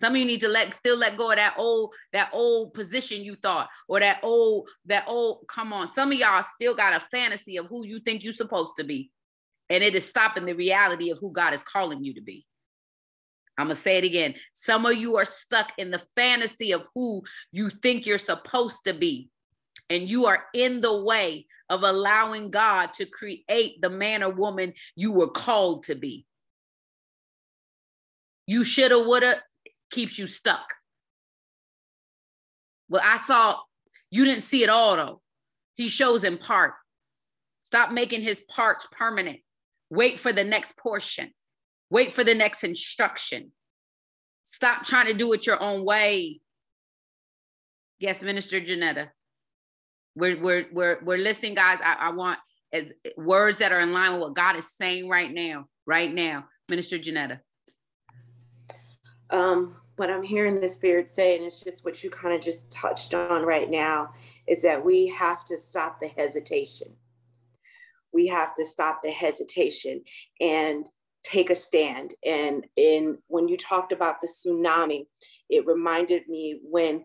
Some of you need to let still let go of that old, that old position you thought, or that old, that old, come on. Some of y'all still got a fantasy of who you think you're supposed to be. And it is stopping the reality of who God is calling you to be. I'm going to say it again. Some of you are stuck in the fantasy of who you think you're supposed to be. And you are in the way of allowing God to create the man or woman you were called to be. You shoulda, woulda keeps you stuck. Well, I saw, you didn't see it all though. He shows in part. Stop making his parts permanent. Wait for the next portion. Wait for the next instruction. Stop trying to do it your own way. Yes, Minister Janetta. We're, we're, we're, we're listening, guys. I, I want as, words that are in line with what God is saying right now, right now. Minister Janetta. Um, what I'm hearing the Spirit say, and it's just what you kind of just touched on right now, is that we have to stop the hesitation. We have to stop the hesitation and take a stand. And in when you talked about the tsunami, it reminded me when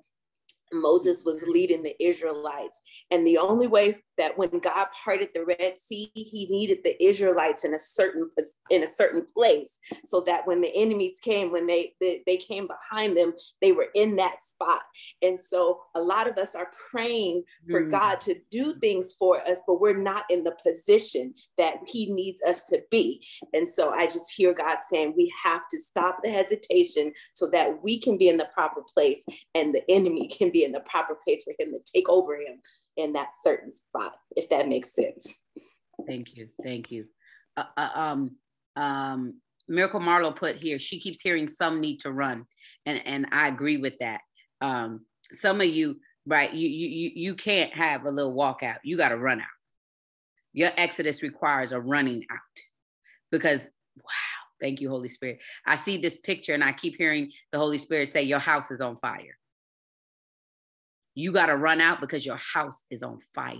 Moses was leading the Israelites. And the only way that when God parted the Red Sea, he needed the Israelites in a certain in a certain place so that when the enemies came, when they, they, they came behind them, they were in that spot. And so a lot of us are praying for mm. God to do things for us, but we're not in the position that he needs us to be. And so I just hear God saying, we have to stop the hesitation so that we can be in the proper place and the enemy can be in the proper place for him to take over him in that certain spot, if that makes sense. Thank you, thank you. Uh, uh, um, um, Miracle Marlo put here, she keeps hearing some need to run, and, and I agree with that. Um, some of you, right, you, you, you can't have a little walkout, you gotta run out. Your exodus requires a running out, because wow, thank you, Holy Spirit. I see this picture and I keep hearing the Holy Spirit say, your house is on fire. You got to run out because your house is on fire.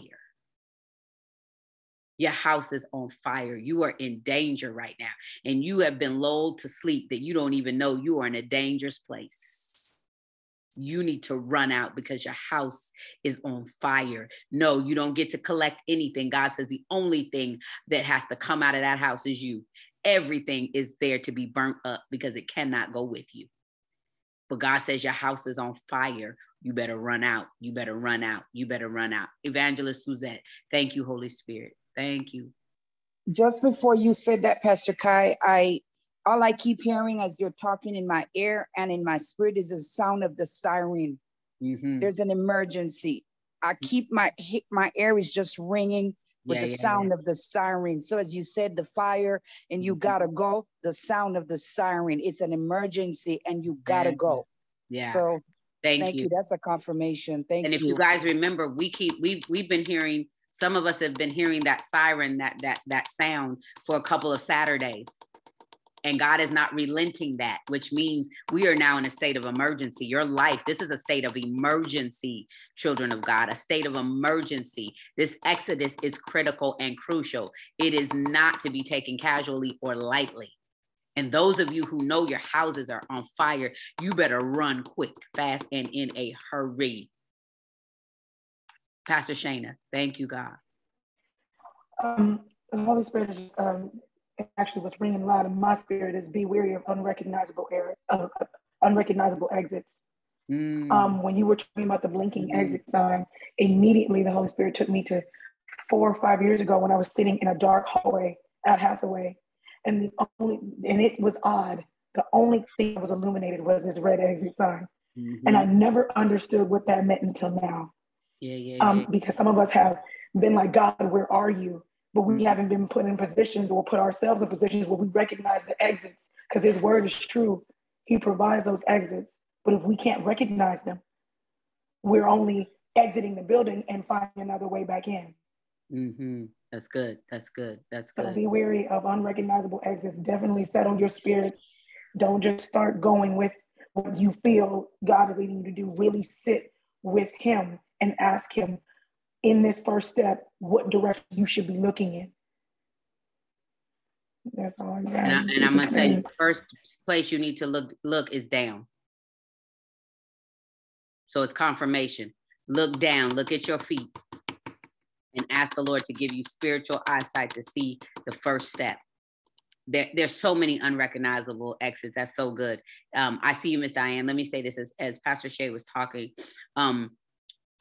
Your house is on fire. You are in danger right now. And you have been lulled to sleep that you don't even know you are in a dangerous place. You need to run out because your house is on fire. No, you don't get to collect anything. God says the only thing that has to come out of that house is you. Everything is there to be burnt up because it cannot go with you. But God says your house is on fire. You better run out. You better run out. You better run out. Evangelist Suzette, thank you, Holy Spirit. Thank you. Just before you said that, Pastor Kai, I all I keep hearing as you're talking in my ear and in my spirit is the sound of the siren. Mm-hmm. There's an emergency. I keep my, my ear is just ringing with yeah, the yeah, sound yeah. of the siren. So as you said, the fire and you mm-hmm. gotta go, the sound of the siren, it's an emergency and you gotta yeah. go. Yeah. So thank, thank you. you. That's a confirmation. Thank and you. And if you guys remember, we keep, we've, we've been hearing, some of us have been hearing that siren, that, that, that sound for a couple of Saturdays. And God is not relenting that, which means we are now in a state of emergency. Your life, this is a state of emergency, children of God, a state of emergency. This exodus is critical and crucial. It is not to be taken casually or lightly. And those of you who know your houses are on fire, you better run quick, fast, and in a hurry. Pastor Shana, thank you, God. Um, the Holy Spirit is just... Um... actually what's ringing loud in my spirit is be wary of unrecognizable error, uh, unrecognizable exits. Mm. Um, when you were talking about the blinking mm. exit sign, immediately the Holy Spirit took me to four or five years ago when I was sitting in a dark hallway at Hathaway. And the only, and it was odd. The only thing that was illuminated was this red exit sign. Mm-hmm. And I never understood what that meant until now. Yeah, yeah, yeah. Um, because some of us have been like, God, where are you? But we haven't been put in positions or put ourselves in positions where we recognize the exits, because his word is true. He provides those exits. But if we can't recognize them, we're only exiting the building and finding another way back in. Mm-hmm. That's good. That's good. That's good. So be wary of unrecognizable exits. Definitely settle your spirit. Don't just start going with what you feel God is leading you to do. Really sit with him and ask him, in this first step, what direction you should be looking in. That's all I got. And, I, and I'm gonna tell you, the first place you need to look look is down. So it's confirmation. Look down, look at your feet, and ask the Lord to give you spiritual eyesight to see the first step. There, there's so many unrecognizable exits. That's so good. Um, I see you, Miss Diane. Let me say this as, as Pastor Shea was talking. Um,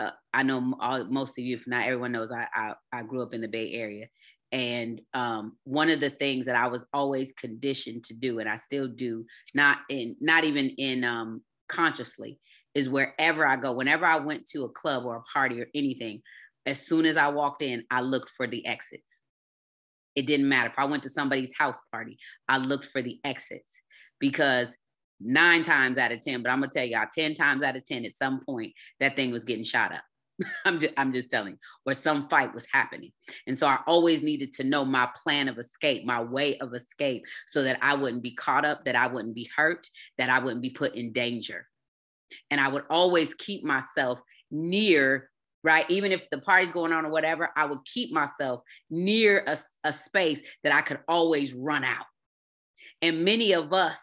Uh, I know all, most of you, if not everyone knows, I, I, I grew up in the Bay Area. And um, one of the things that I was always conditioned to do, and I still do, not in, not even in um, consciously, is wherever I go, whenever I went to a club or a party or anything, as soon as I walked in, I looked for the exits. It didn't matter. If I went to somebody's house party, I looked for the exits, because Nine times out of ten, but I'm gonna tell y'all, ten times out of ten, at some point that thing was getting shot up. I'm just, I'm just telling, or some fight was happening, and so I always needed to know my plan of escape, my way of escape, so that I wouldn't be caught up, that I wouldn't be hurt, that I wouldn't be put in danger, and I would always keep myself near. Right, even if the party's going on or whatever, I would keep myself near a, a space that I could always run out, and many of us.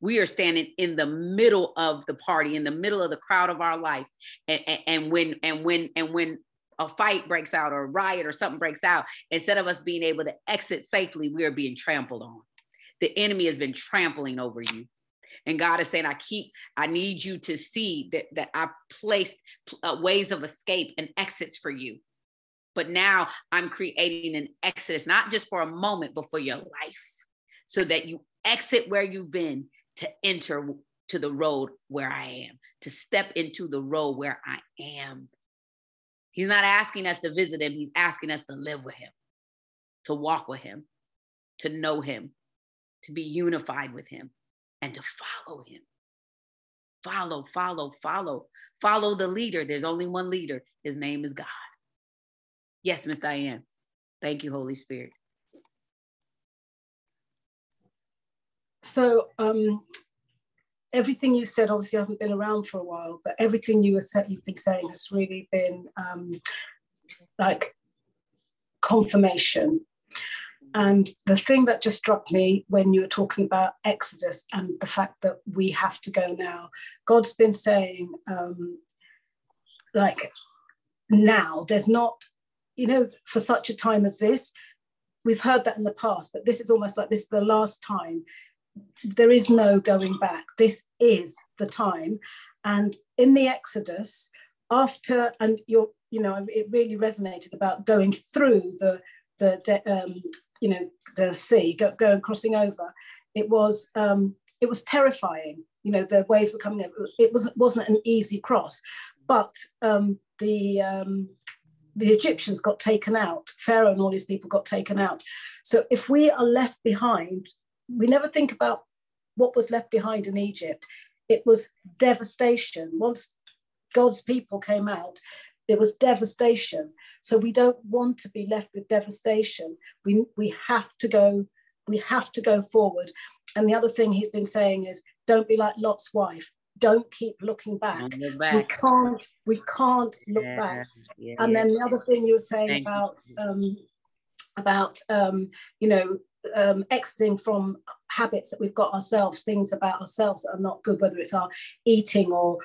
We are standing in the middle of the party, in the middle of the crowd of our life. And, and, and when and when and when a fight breaks out or a riot or something breaks out, instead of us being able to exit safely, we are being trampled on. The enemy has been trampling over you. And God is saying, I keep, I need you to see that, that I placed uh, ways of escape and exits for you. But now I'm creating an exodus, not just for a moment, but for your life, so that you exit where you've been, to enter to the road where I am, to step into the road where I am. He's not asking us to visit him. He's asking us to live with him, to walk with him, to know him, to be unified with him, and to follow him. Follow, follow, follow, follow the leader. There's only one leader. His name is God. Yes, Miss Diane. Thank you, Holy Spirit. So um, everything you said, obviously I haven't been around for a while, but everything you were set, you've been saying has really been um, like confirmation. And the thing that just struck me when you were talking about Exodus and the fact that we have to go now, God's been saying, um, like, now, there's not, you know, for such a time as this. We've heard that in the past, but this is almost like this is the last time. There is no going back. This is the time. And in the Exodus, after, and you're, you know, it really resonated about going through the, the um, you know, the sea, go, going crossing over. It was, um, it was terrifying. You know, the waves were coming up. It was, wasn't an easy cross, but um, the um, the Egyptians got taken out. Pharaoh and all these people got taken out. So if we are left behind, we never think about what was left behind in Egypt. It was devastation. Once God's people came out, it was devastation. So we don't want to be left with devastation. We, we have to go, we have to go forward. And the other thing he's been saying is, don't be like Lot's wife. Don't keep looking back. Look back. We can't, we can't look yeah, back. Yeah, and yeah. then the other thing you were saying Thank about, um, about um, you know, um, exiting from habits that we've got ourselves, things about ourselves that are not good, whether it's our eating or,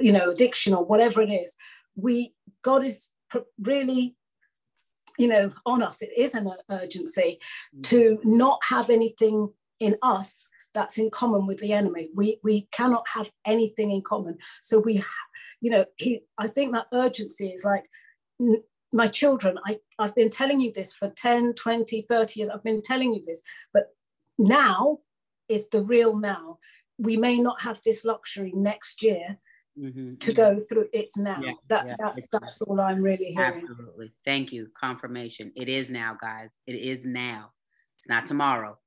you know, addiction or whatever it is. We, God is pr- really, you know, on us. It is an urgency mm. to not have anything in us that's in common with the enemy. We we cannot have anything in common. So we, you know, he. I think that urgency is like, n- my children, I, I've been telling you this for ten, twenty, thirty years. I've been telling you this, but now is the real now. We may not have this luxury next year mm-hmm, to mm-hmm. go through. It's now. Yeah, that, yeah, that's, exactly. That's all I'm really hearing. Absolutely. Thank you. Confirmation. It is now, guys. It is now. It's not tomorrow.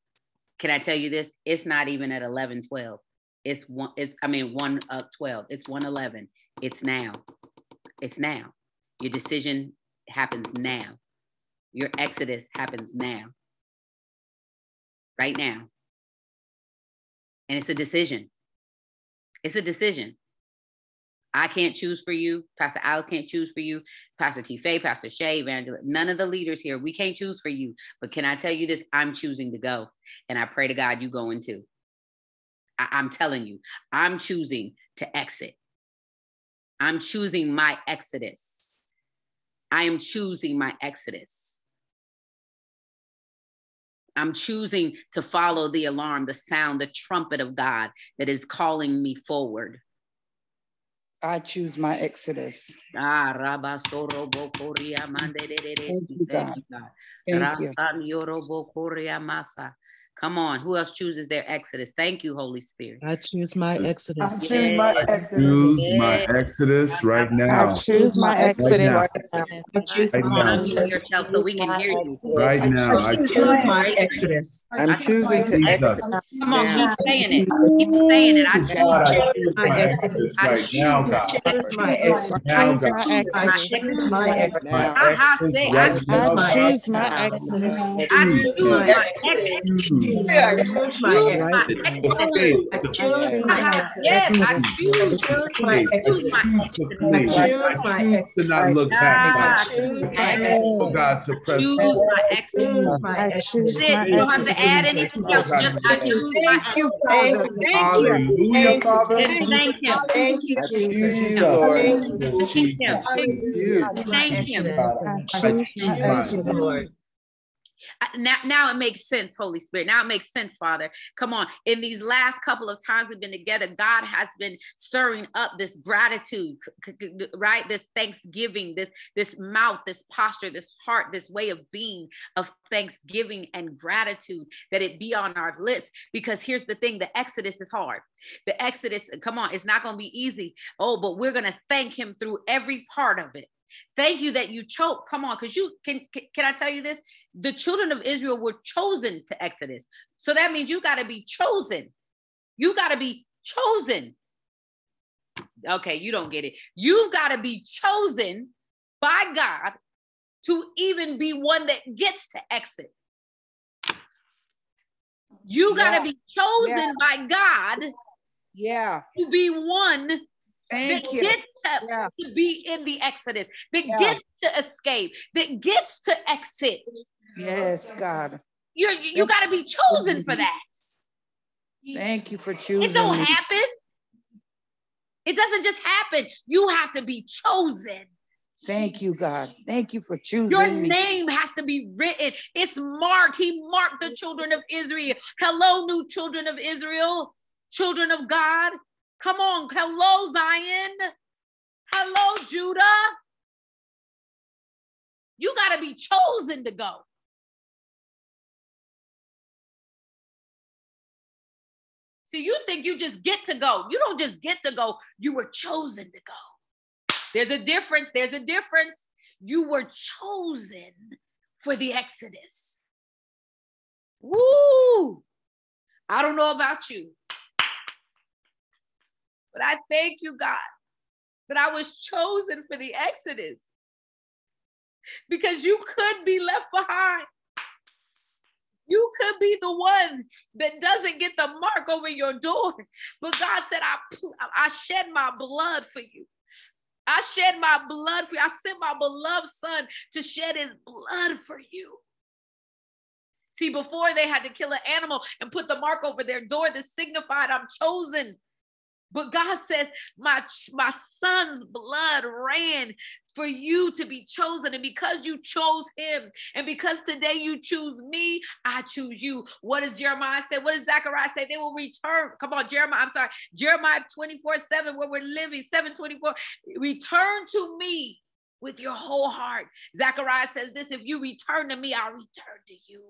Can I tell you this? It's not even at eleven twelve. It's one, it's, I mean, one uh, twelve. It's one eleven. It's now. It's now. Your decision happens now. Your exodus happens now. Right now. And it's a decision. It's a decision. I can't choose for you. Pastor Alex can't choose for you. Pastor T. Faye, Pastor Shay, Evangelist, none of the leaders here, we can't choose for you. But can I tell you this? I'm choosing to go. And I pray to God you go in too. I- I'm telling you, I'm choosing to exit. I'm choosing my exodus. I am choosing my exodus. I'm choosing to follow the alarm, the sound, the trumpet of God that is calling me forward. I choose my exodus. Ah, Rabba Soro Bokoria Mande de de de. Come on, who else chooses their exodus? Thank you, Holy Spirit. I choose my exodus. I choose my exodus, I choose my exodus right now. I choose my exodus. I choose my exodus. So we can hear you. Right now. I choose my exodus. I'm choosing to exit. Come on, keep saying it. Keep saying it. I choose my exodus. I choose my exodus. I choose my exodus. I choose my exodus. I choose my exodus. Yeah, I choose my exodus. Yes, I choose my exodus. I choose my exodus. To not look back. I choose my exodus. I choose my exodus. I choose my exodus. You don't have to add anything else. Just I choose my exodus. Hallelujah, Father. Thank you. Thank you, Jesus. Thank you. Thank you. I choose my exodus. Now, now it makes sense, Holy Spirit. Now it makes sense, Father. Come on. In these last couple of times we've been together, God has been stirring up this gratitude, right? This thanksgiving, this, this mouth, this posture, this heart, this way of being of thanksgiving and gratitude, that it be on our lips. Because here's the thing, the exodus is hard. The exodus, come on, it's not going to be easy. Oh, but we're going to thank him through every part of it. Thank you that you chose. Come on, because you can, can. Can I tell you this? The children of Israel were chosen to Exodus. So that means you got to be chosen. You got to be chosen. Okay, you don't get it. You've got to be chosen by God to even be one that gets to exit. You got to yeah. be chosen yeah. by God. Yeah. To be one Thank that you. Gets to, yeah. to be in the Exodus, that yeah. gets to escape, that gets to exit. Yes, God. You're, you you got to be chosen for that. Thank you for choosing. It don't me. happen. It doesn't just happen. You have to be chosen. Thank you, God. Thank you for choosing Your me. name has to be written. It's marked. He marked the children of Israel. Hello, new children of Israel, children of God. Come on. Hello, Zion. Hello, Judah. You got to be chosen to go. See, you think you just get to go. You don't just get to go. You were chosen to go. There's a difference. There's a difference. You were chosen for the Exodus. Woo! I don't know about you, but I thank you, God, that I was chosen for the Exodus, because you could be left behind. You could be the one that doesn't get the mark over your door. But God said, I, I shed my blood for you. I shed my blood for you. I sent my beloved son to shed his blood for you. See, before they had to kill an animal and put the mark over their door that signified I'm chosen. But God says, my, my son's blood ran for you to be chosen. And because you chose him, and because today you choose me, I choose you. What does Jeremiah say? What does Zechariah say? They will return. Come on, Jeremiah. I'm sorry. Jeremiah twenty-four seven, where we're living, seven twenty-four. Return to me with your whole heart. Zechariah says this, if you return to me, I'll return to you.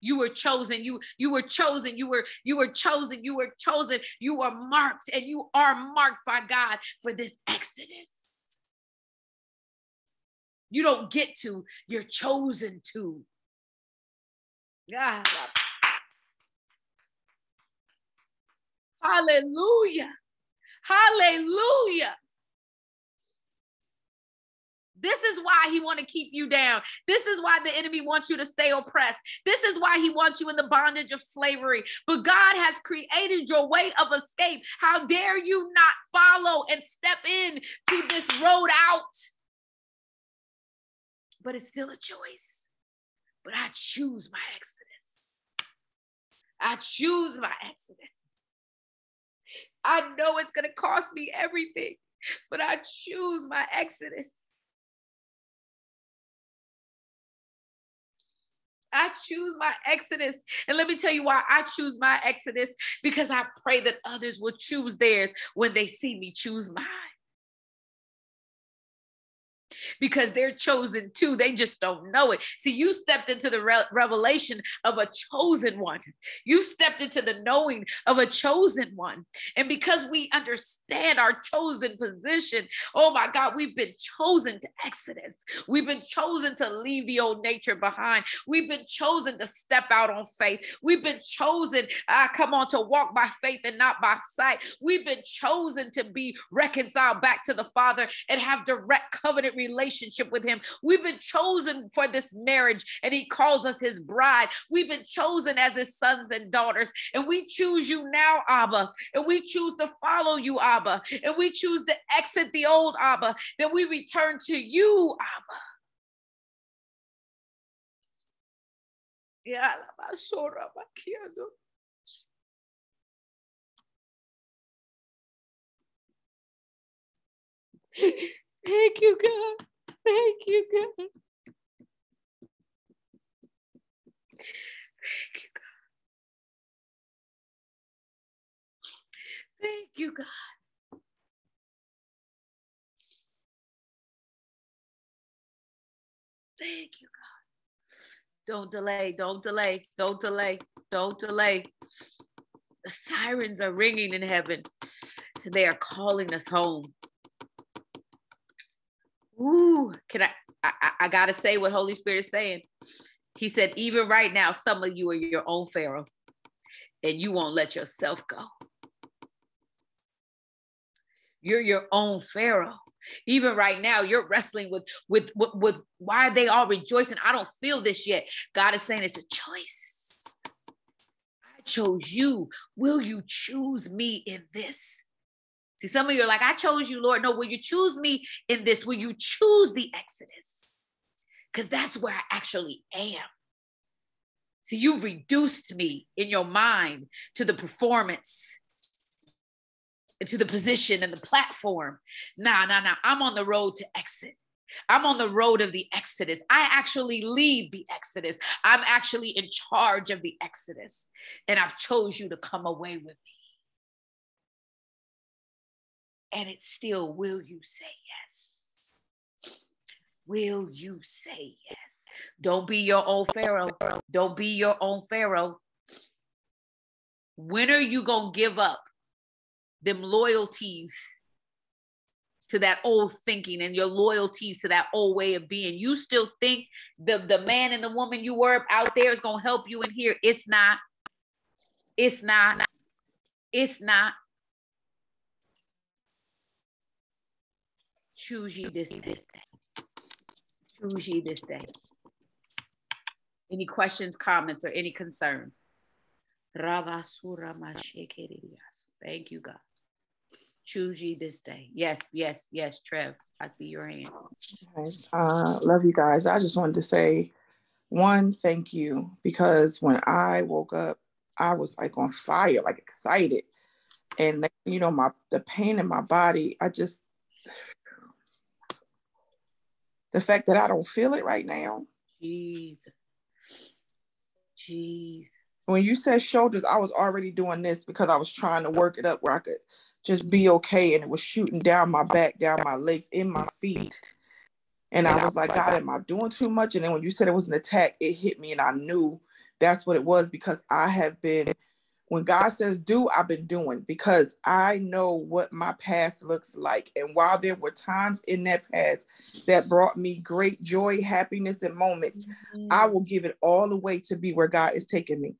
You were chosen. You, you were chosen. You were, you were chosen. You were chosen. You were marked, and you are marked by God for this Exodus. You don't get to, you're chosen to. God. Hallelujah. Hallelujah. This is why he wants to keep you down. This is why the enemy wants you to stay oppressed. This is why he wants you in the bondage of slavery. But God has created your way of escape. How dare you not follow and step in to this road out? But it's still a choice. But I choose my Exodus. I choose my Exodus. I know it's going to cost me everything, but I choose my Exodus. I choose my Exodus. And let me tell you why I choose my Exodus, because I pray that others will choose theirs when they see me choose mine. Because they're chosen too. They just don't know it. See, you stepped into the re- revelation of a chosen one. You stepped into the knowing of a chosen one. And because we understand our chosen position, oh my God, we've been chosen to Exodus. We've been chosen to leave the old nature behind. We've been chosen to step out on faith. We've been chosen, uh, come on, to walk by faith and not by sight. We've been chosen to be reconciled back to the Father and have direct covenant relationship. Relationship with him. We've been chosen for this marriage, and he calls us his bride. We've been chosen as his sons and daughters, and we choose you now, Abba, and we choose to follow you, Abba, and we choose to exit the old Abba, that we return to you, Abba. Yeah, thank you, God. Thank you, God. Thank you, God. Thank you, God. Thank you, God. Don't delay, don't delay, don't delay, don't delay. The sirens are ringing in heaven. They are calling us home. Ooh, can I, I, I gotta say what Holy Spirit is saying. He said, even right now, some of you are your own Pharaoh, and you won't let yourself go. You're your own Pharaoh. Even right now, you're wrestling with, with, with, with why are they all rejoicing? I don't feel this yet. God is saying it's a choice. I chose you. Will you choose me in this? See, some of you are like, I chose you, Lord. No, will you choose me in this? Will you choose the Exodus? Because that's where I actually am. See, you've reduced me in your mind to the performance, to the position and the platform. Nah, nah, nah. I'm on the road to exit. I'm on the road of the Exodus. I actually lead the Exodus. I'm actually in charge of the Exodus. And I've chose you to come away with me. And it's still, will you say yes? Will you say yes? Don't be your own Pharaoh. Don't be your own Pharaoh. When are you going to give up them loyalties to that old thinking and your loyalties to that old way of being? You still think the, the man and the woman you were out there is going to help you in here. It's not. It's not. It's not. Choose ye this, this day. Choose ye this day. Any questions, comments, or any concerns? Thank you, God. Choose ye this day. Yes, yes, yes, Trev. I see your hand. Uh, love you guys. I just wanted to say, one, thank you, because when I woke up, I was like on fire, like excited, and you know, my the pain in my body. I just the fact that I don't feel it right now. Jesus. Jesus. When you said shoulders, I was already doing this because I was trying to work it up where I could just be okay. And it was shooting down my back, down my legs, in my feet. And, and I was like, God, am I doing too much? And then when you said it was an attack, it hit me. And I knew that's what it was, because I have been, when God says do, I've been doing, because I know what my past looks like. And while there were times in that past that brought me great joy, happiness, and moments, mm-hmm. I will give it all away to be where God is taking me.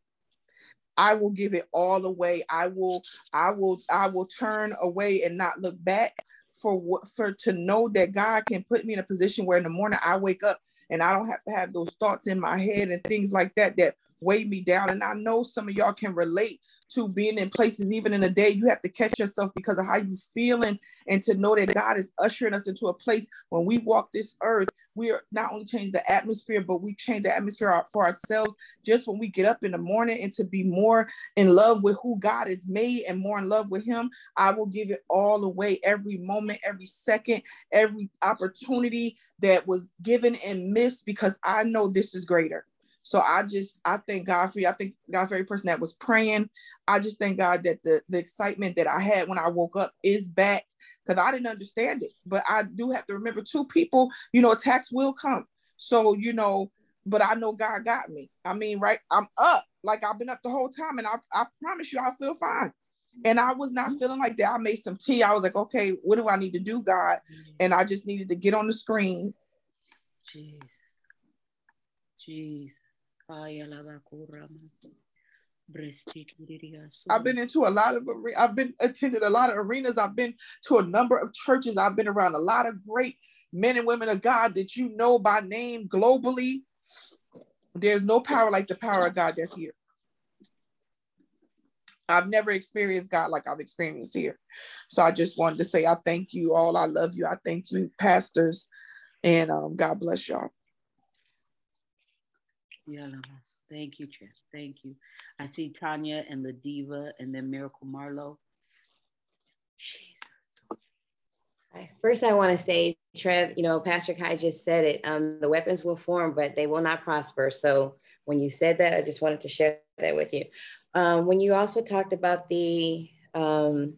I will give it all away. I will, I will, I will turn away and not look back for for to know that God can put me in a position where in the morning I wake up and I don't have to have those thoughts in my head and things like that that weigh me down. And I know some of y'all can relate to being in places, even in a day, you have to catch yourself because of how you feeling, and to know that God is ushering us into a place when we walk this earth, we are not only change the atmosphere, but we change the atmosphere for ourselves just when we get up in the morning, and to be more in love with who God has made and more in love with him. I will give it all away, every moment, every second, every opportunity that was given and missed, because I know this is greater. So I just, I thank God for you. I thank God for every person that was praying. I just thank God that the, the excitement that I had when I woke up is back, because I didn't understand it. But I do have to remember, two people, you know, attacks will come. So, you know, but I know God got me. I mean, right, I'm up. Like, I've been up the whole time, and I, I promise you, I feel fine. And I was not feeling like that. I made some tea. I was like, okay, what do I need to do, God? And I just needed to get on the screen. Jesus. Jesus. I've been into a lot of, I've been attended a lot of arenas. I've been to a number of churches. I've been around a lot of great men and women of God that you know by name globally. There's no power like the power of God that's here. I've never experienced God like I've experienced here. So I just wanted to say, I thank you all. I love you. I thank you, pastors, and um, God bless y'all. Yeah, thank you, Trev. Thank you. I see Tanya and LaDiva, and then Miracle Marlo. Jesus. First, I want to say, Trev, you know, Pastor Kai just said it. Um, the weapons will form, but they will not prosper. So when you said that, I just wanted to share that with you. Um, when you also talked about the um,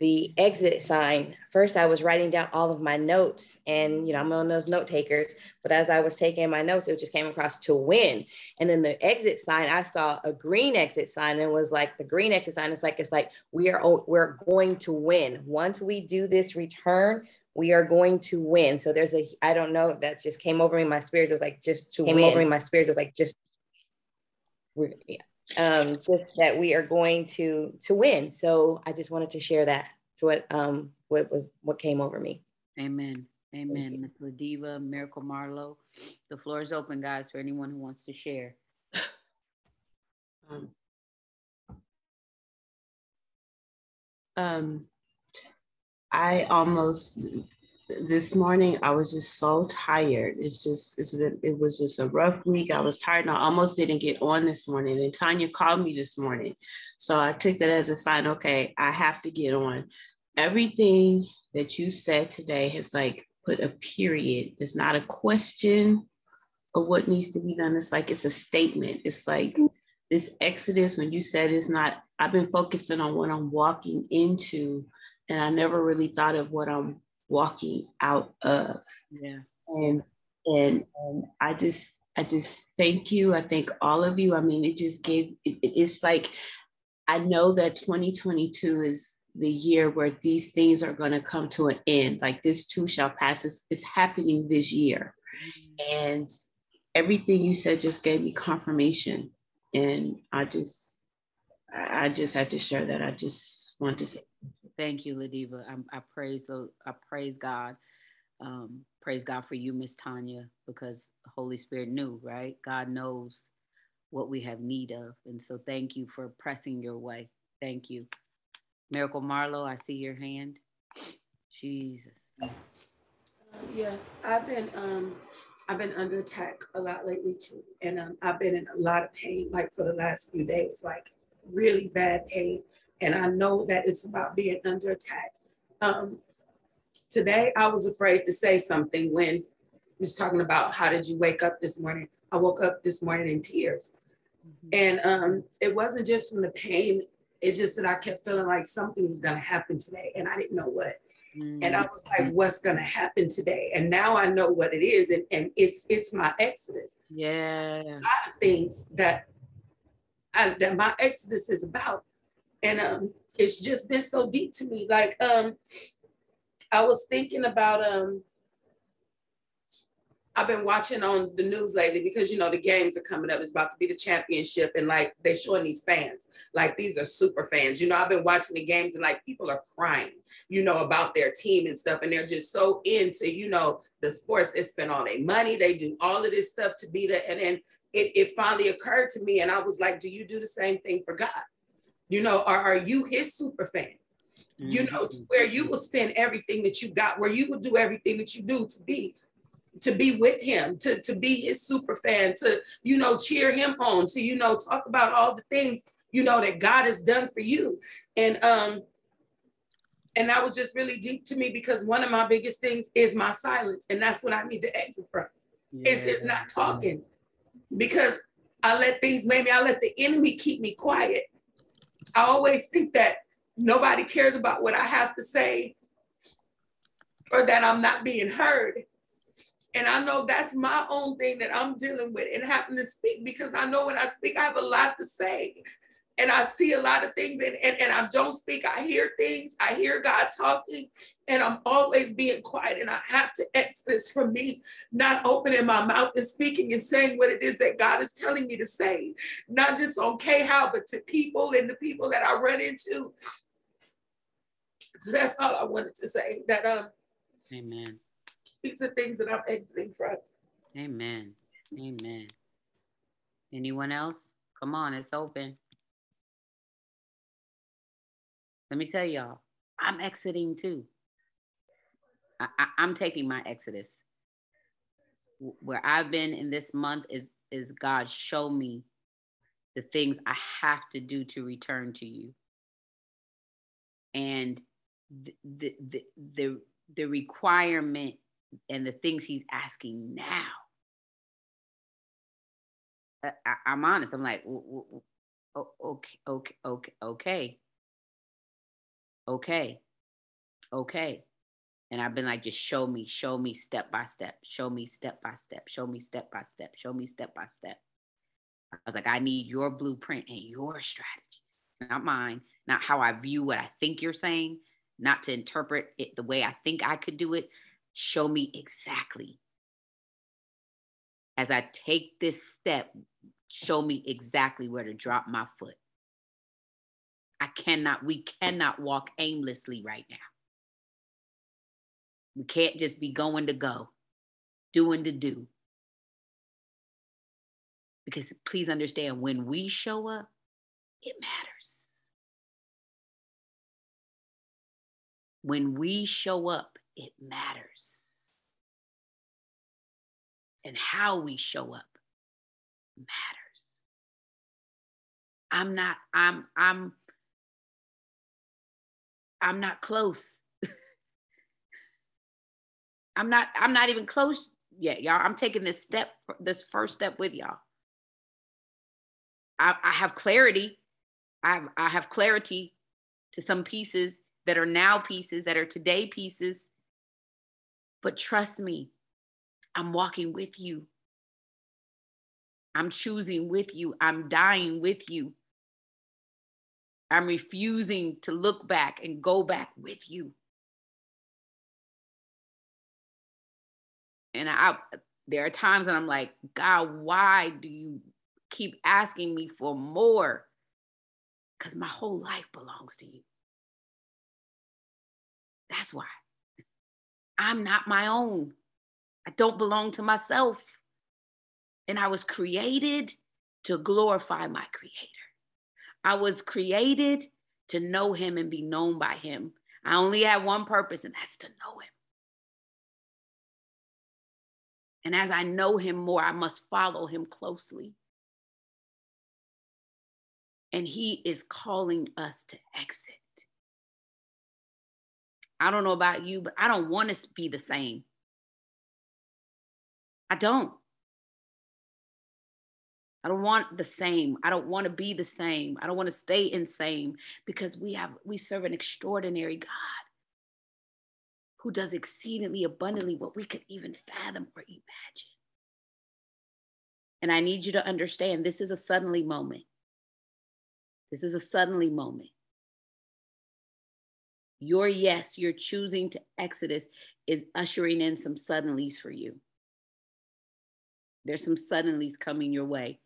the exit sign, first I was writing down all of my notes, and you know, I'm one of those note takers, but as I was taking my notes, it just came across to win. And then the exit sign, I saw a green exit sign, and it was like the green exit sign. It's like, it's like, we are, we're going to win. Once we do this return, we are going to win. So there's a, I don't know, that just came over in my spirits. It was like, just to came win. over in my spirits. It was like, just, we're, yeah. Um, just that we are going to to win. So I just wanted to share that. So what um what was what came over me. Amen. Amen. Miss LaDiva, Miracle Marlo, the floor is open, guys, for anyone who wants to share. Um, um I almost, this morning, I was just so tired. It's just, it's been, it was just a rough week. I was tired and I almost didn't get on this morning. And Tanya called me this morning. So I took that as a sign, okay, I have to get on. Everything that you said today has like put a period. It's not a question of what needs to be done. It's like, it's a statement. It's like this Exodus, when you said it's not, I've been focusing on what I'm walking into, and I never really thought of what I'm walking out of. Yeah. And, and, and I just, I just thank you. I thank all of you. I mean, it just gave, it, it's like, I know that twenty twenty-two is the year where these things are going to come to an end. Like this too shall pass. It's, it's happening this year. And everything you said just gave me confirmation. And I just, I just had to share that. I just want to say thank you, LaDiva. I, I praise the, I praise God. Um, praise God for you, Miss Tanya, because the Holy Spirit knew, right? God knows what we have need of. And so thank you for pressing your way. Thank you. Miracle Marlo, I see your hand. Jesus. Uh, yes, I've been um, I've been under attack a lot lately too, and um, I've been in a lot of pain, like for the last few days, like really bad pain. And I know that it's about being under attack. Um, today, I was afraid to say something when I was talking about how did you wake up this morning. I woke up this morning in tears, mm-hmm. and um, it wasn't just from the pain. It's just that I kept feeling like something was going to happen today and I didn't know what. Mm. And I was like, what's going to happen today? And now I know what it is. And, and it's it's my exodus. Yeah. A lot of things that, I, that my exodus is about. And um, it's just been so deep to me. Like um, I was thinking about, um, I've been watching on the news lately because, you know, the games are coming up. It's about to be the championship. And like, they're showing these fans, like these are super fans. You know, I've been watching the games and like people are crying, you know, about their team and stuff. And they're just so into, you know, the sports. They spend all their money. They do all of this stuff to be there. And then it, it finally occurred to me. And I was like, do you do the same thing for God? You know, or are you his super fan? Mm-hmm. You know, to where you will spend everything that you got, where you will do everything that you do to be to be with him, to, to be his super fan, to, you know, cheer him on, to, you know, talk about all the things, you know, that God has done for you. And, um, and that was just really deep to me because one of my biggest things is my silence. And that's what I need to exit from. Yeah. It's, it's not talking because I let things, maybe I let the enemy keep me quiet. I always think that nobody cares about what I have to say or that I'm not being heard. And I know that's my own thing that I'm dealing with and having to speak because I know when I speak, I have a lot to say. And I see a lot of things and, and, and I don't speak. I hear things. I hear God talking and I'm always being quiet. And I have to exodus from me not opening my mouth and speaking and saying what it is that God is telling me to say. Not just on K H O W, but to people and the people that I run into. So that's all I wanted to say. That um, Amen. These are things that I'm exiting from. Amen. Amen. Anyone else? Come on, it's open. Let me tell y'all, I'm exiting too. I, I, I'm taking my exodus. Where I've been in this month is, is God show me the things I have to do to return to you. And the, the, the, the, the requirement and the things he's asking now. I, I, I'm honest. I'm like, okay, okay, okay, okay, okay, okay. And I've been like, just show me, show me step by step, show me step by step, show me step by step, show me step by step. I was like, I need your blueprint and your strategy, not mine, not how I view what I think you're saying, not to interpret it the way I think I could do it. Show me exactly. As I take this step, show me exactly where to drop my foot. I cannot, we cannot walk aimlessly right now. We can't just be going to go, doing to do. Because please understand, when we show up, it matters. When we show up, it matters. And how we show up matters. I'm not, I'm, I'm, I'm not close. I'm not, I'm not even close yet, y'all. I'm taking this step, this first step with y'all. I, I have clarity. I have, I have clarity to some pieces that are now pieces, that are today pieces. But trust me, I'm walking with you. I'm choosing with you. I'm dying with you. I'm refusing to look back and go back with you. And I, there are times when I'm like, God, why do you keep asking me for more? Because my whole life belongs to you. That's why. I'm not my own. I don't belong to myself. And I was created to glorify my Creator. I was created to know Him and be known by Him. I only have one purpose, and that's to know Him. And as I know Him more, I must follow Him closely. And He is calling us to exit. I don't know about you, but I don't want to be the same. I don't. I don't want the same. I don't want to be the same. I don't want to stay insane, because we have we serve an extraordinary God who does exceedingly abundantly what we could even fathom or imagine. And I need you to understand, this is a suddenly moment. This is a suddenly moment. Your yes, your choosing to Exodus is ushering in some suddenlies for you. There's some suddenlies coming your way.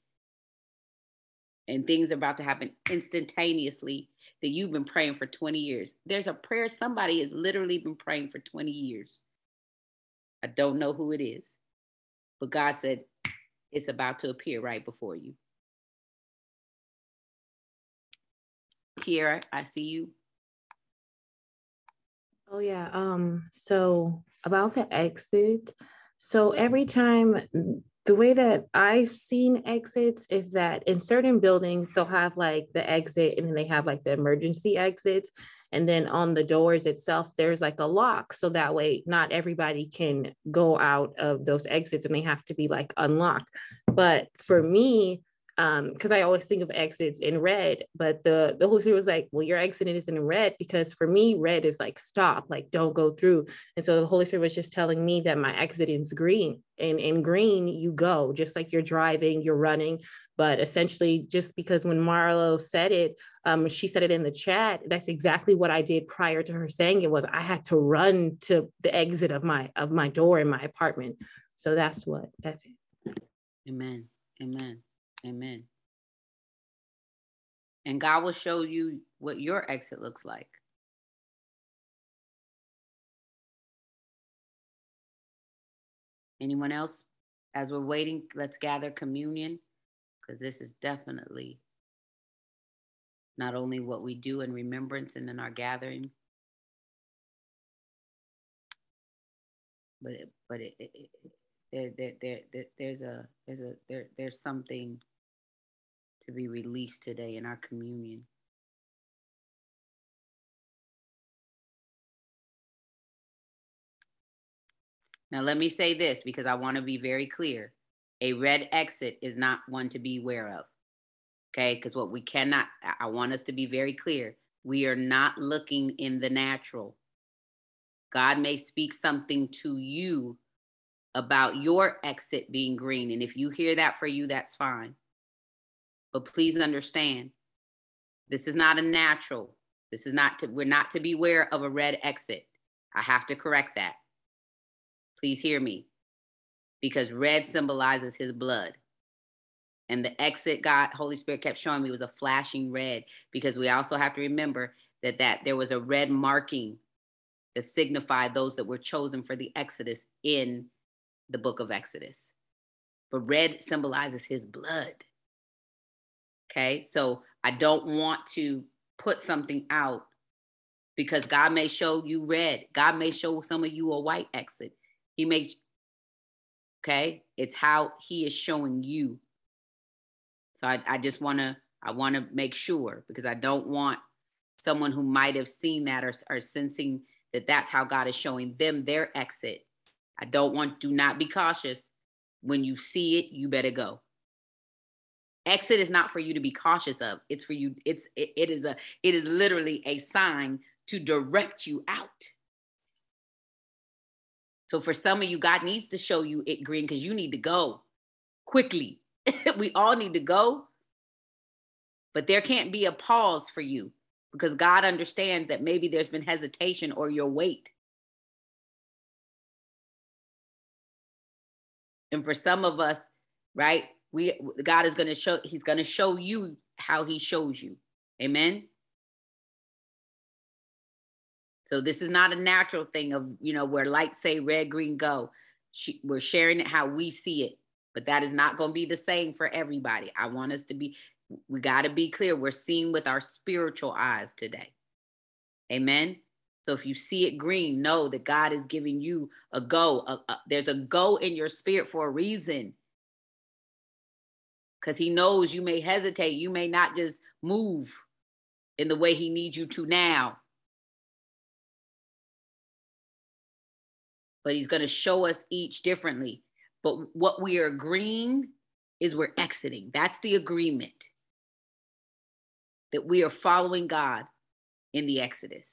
And things are about to happen instantaneously that you've been praying for twenty years. There's a prayer somebody has literally been praying for twenty years. I don't know who it is, but God said, it's about to appear right before you. Tiara, I see you. Oh yeah, um, so about the exit. So every time, the way that I've seen exits is that in certain buildings, they'll have like the exit, and then they have like the emergency exits. And then on the doors itself, there's like a lock. So that way, not everybody can go out of those exits, and they have to be like unlocked. But for me, um, because I always think of exits in red, but the, the Holy Spirit was like, well, your exit is in red, because for me, red is like, stop, like, don't go through. And so the Holy Spirit was just telling me that my exit is green, and in green, you go, just like you're driving, you're running. But essentially, just because when Marlo said it, um, she said it in the chat, that's exactly what I did prior to her saying it was, I had to run to the exit of my, of my door in my apartment. So that's what, that's it. Amen. Amen. Amen. And God will show you what your exit looks like. Anyone else? As we're waiting, let's gather communion, because this is definitely not only what we do in remembrance and in our gathering, but it, but it, it, it There, there, there, there, there's a, there's a, there, there's something to be released today in our communion. Now, let me say this, because I want to be very clear: a red exit is not one to be aware of. Okay, because what we cannot, I want us to be very clear: we are not looking in the natural. God may speak something to you about your exit being green. And if you hear that for you, that's fine. But please understand, this is not a natural. This is not, to, we're not to beware of a red exit. I have to correct that. Please hear me. Because red symbolizes His blood. And the exit God, Holy Spirit kept showing me was a flashing red, because we also have to remember that, that there was a red marking that signified those that were chosen for the Exodus in the book of Exodus. But red symbolizes His blood. Okay, so I don't want to put something out because God may show you red. God may show some of you a white exit. He may, okay? It's how he is showing you. So I, I just want to, I want to make sure, because I don't want someone who might have seen that or, or sensing that that's how God is showing them their exit. I don't want, do not be cautious. When you see it, you better go. Exit is not for you to be cautious of. It's for you. It's, it, it is a, it is literally a sign to direct you out. So for some of you, God needs to show you it green because you need to go quickly. We all need to go, but there can't be a pause for you because God understands that maybe there's been hesitation or your weight. And for some of us, right, we God is going to show, he's going to show you how he shows you. Amen. So this is not a natural thing of, you know, where lights say red, green, go. She, we're sharing it how we see it. But that is not going to be the same for everybody. I want us to be, we got to be clear. We're seeing with our spiritual eyes today. Amen. So if you see it green, know that God is giving you a go. A, a, there's a go in your spirit for a reason. Because he knows you may hesitate. You may not just move in the way he needs you to now. But he's going to show us each differently. But what we are agreeing is we're exiting. That's the agreement. That we are following God in the Exodus.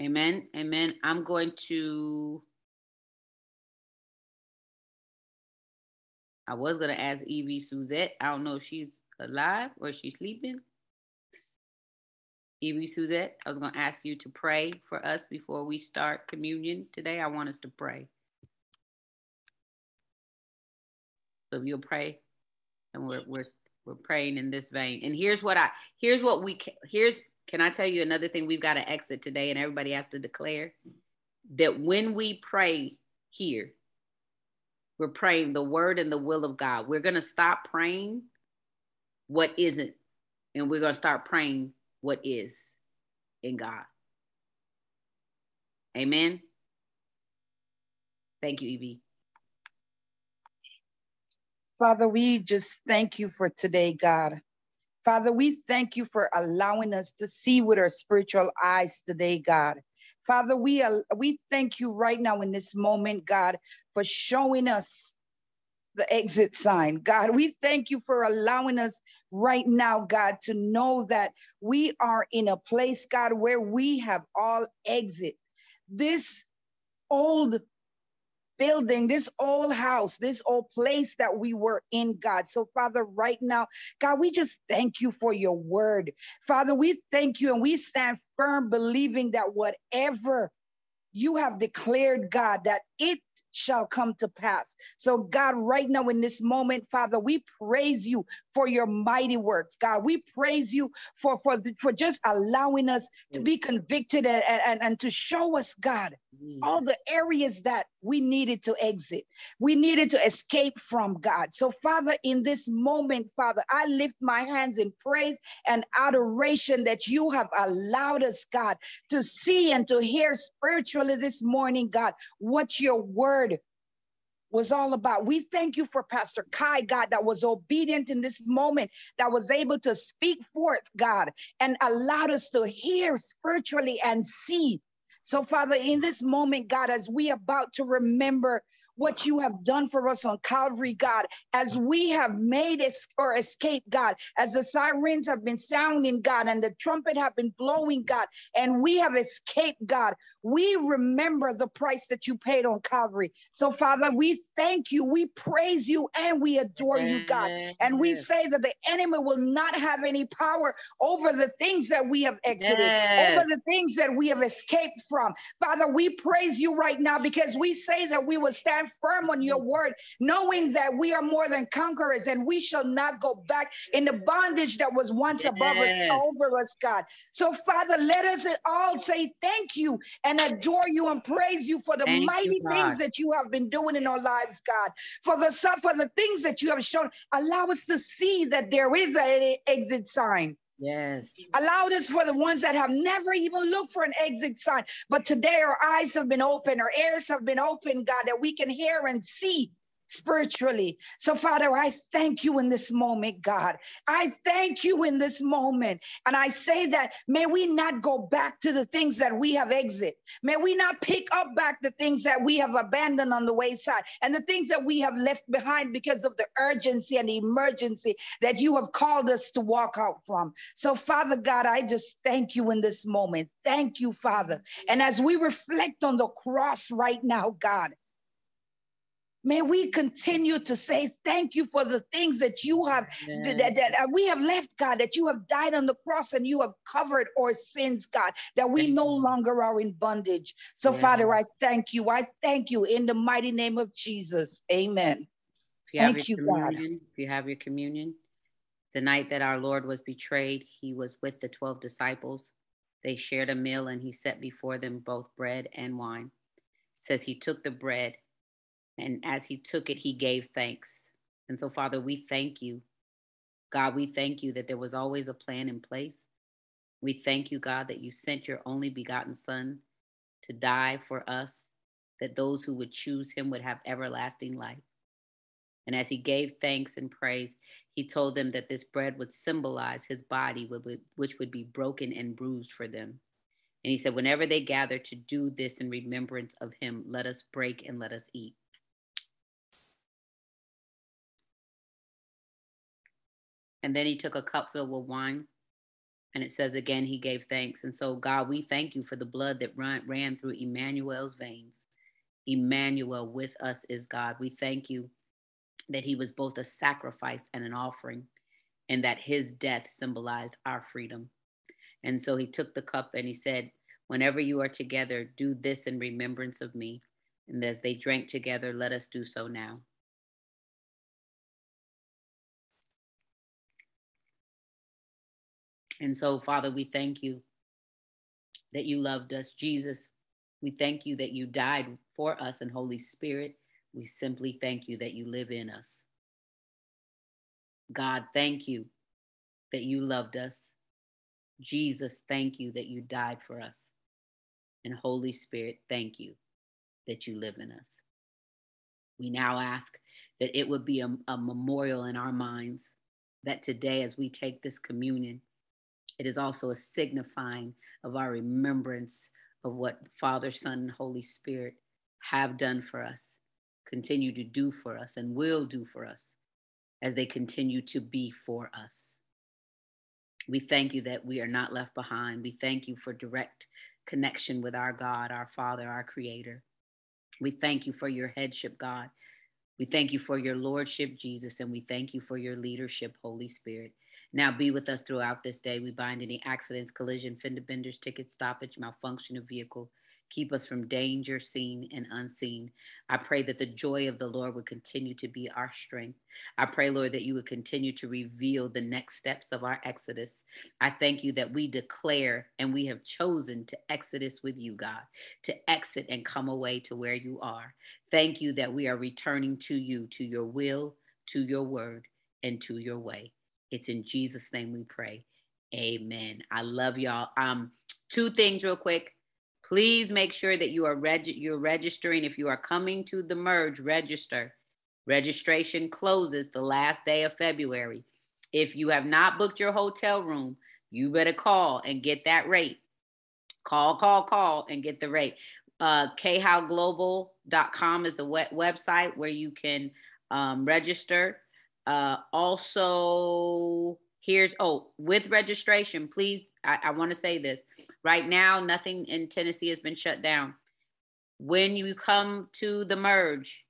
Amen. Amen. I'm going to, I was going to ask Evie Suzette. I don't know if she's alive or if she's sleeping. Evie Suzette, I was going to ask you to pray for us before we start communion today. I want us to pray. So if you'll pray, and we're, we're, we're praying in this vein. And here's what I, here's what we, here's, can I tell you another thing? We've got to exit today, and everybody has to declare that when we pray here, we're praying the word and the will of God. We're going to stop praying what isn't, and we're going to start praying what is in God. Amen. Thank you, Evie. Father, we just thank you for today, God. Father, we thank you for allowing us to see with our spiritual eyes today, God. Father, we, are, we thank you right now in this moment, God, for showing us the exit sign. God, we thank you for allowing us right now, God, to know that we are in a place, God, where we have all exit. This old building, this old house, this old place that we were in, God. So, Father, right now, God, we just thank you for your word. Father, we thank you, and we stand firm believing that whatever you have declared, God, that it shall come to pass. So, God, right now in this moment, Father, we praise you for your mighty works. God, we praise you for, for, the, for just allowing us to be convicted and, and, and to show us, God, all the areas that we needed to exit, we needed to escape from, God. So, Father, in this moment, Father, I lift my hands in praise and adoration that you have allowed us, God, to see and to hear spiritually this morning, God, what your word was all about. We thank you for Pastor Kai, God, that was obedient in this moment, that was able to speak forth, God, and allowed us to hear spiritually and see. So, Father, in this moment, God, as we are about to remember what you have done for us on Calvary, God, as we have made es- or escaped, God, as the sirens have been sounding, God, and the trumpet have been blowing, God, and we have escaped, God, we remember the price that you paid on Calvary. So, Father, we thank you, we praise you, and we adore you, God. And we say that the enemy will not have any power over the things that we have exited, yes, over the things that we have escaped from. Father, we praise you right now because we say that we will stand firm on your word, knowing that we are more than conquerors and we shall not go back in the bondage that was once yes, above us, over us, God. So, Father, let us all say thank you and adore you and praise you for the thank mighty you, things that you have been doing in our lives, God, for the, for the things that you have shown. Allow us to see that there is an exit sign. Yes. Allow this for the ones that have never even looked for an exit sign. But today our eyes have been open, our ears have been open, God, that we can hear and see spiritually. So, Father, I thank you in this moment, God. I thank you in this moment. And I say that may we not go back to the things that we have exit. May we not pick up back the things that we have abandoned on the wayside and the things that we have left behind because of the urgency and the emergency that you have called us to walk out from. So, Father God, I just thank you in this moment. Thank you, Father. And as we reflect on the cross right now, God, may we continue to say thank you for the things that you have, yes. that, that we have left, God, that you have died on the cross and you have covered our sins, God, that we no longer are in bondage. So, yes. Father, I thank you. I thank you in the mighty name of Jesus. Amen. If you thank you, God. If you have your communion, the night that our Lord was betrayed, he was with the twelve disciples. They shared a meal and he set before them both bread and wine. It says he took the bread, and as he took it, he gave thanks. And so, Father, we thank you. God, we thank you that there was always a plan in place. We thank you, God, that you sent your only begotten Son to die for us, that those who would choose him would have everlasting life. And as he gave thanks and praise, he told them that this bread would symbolize his body, which would be broken and bruised for them. And he said, whenever they gather to do this in remembrance of him, let us break and let us eat. And then he took a cup filled with wine. And it says again, he gave thanks. And so, God, we thank you for the blood that run, ran through Emmanuel's veins. Emmanuel with us is God. We thank you that he was both a sacrifice and an offering, and that his death symbolized our freedom. And so he took the cup and he said, whenever you are together, do this in remembrance of me. And as they drank together, let us do so now. And so, Father, we thank you that you loved us. Jesus, we thank you that you died for us. And Holy Spirit, we simply thank you that you live in us. God, thank you that you loved us. Jesus, thank you that you died for us. And Holy Spirit, thank you that you live in us. We now ask that it would be a, a memorial in our minds that today, as we take this communion, it is also a signifying of our remembrance of what Father, Son, and Holy Spirit have done for us, continue to do for us, and will do for us as they continue to be for us. We thank you that we are not left behind. We thank you for direct connection with our God, our Father, our Creator. We thank you for your headship, God. We thank you for your lordship, Jesus, and we thank you for your leadership, Holy Spirit. Now be with us throughout this day. We bind any accidents, collision, fender benders, ticket stoppage, malfunction of vehicle. Keep us from danger, seen and unseen. I pray that the joy of the Lord would continue to be our strength. I pray, Lord, that you would continue to reveal the next steps of our exodus. I thank you that we declare and we have chosen to exodus with you, God, to exit and come away to where you are. Thank you that we are returning to you, to your will, to your word, and to your way. It's in Jesus' name we pray. Amen. I love y'all. Um, two things real quick. Please make sure that you are reg- you're registering. If you are coming to the merge, register. Registration closes the last day of February. If you have not booked your hotel room, you better call and get that rate. Call, call, call and get the rate. Uh, K H O W global dot com is the web- website where you can um, register. Uh, also, here's, oh, with registration, please, I, I want to say this. Right now, nothing in Tennessee has been shut down. When you come to the merge,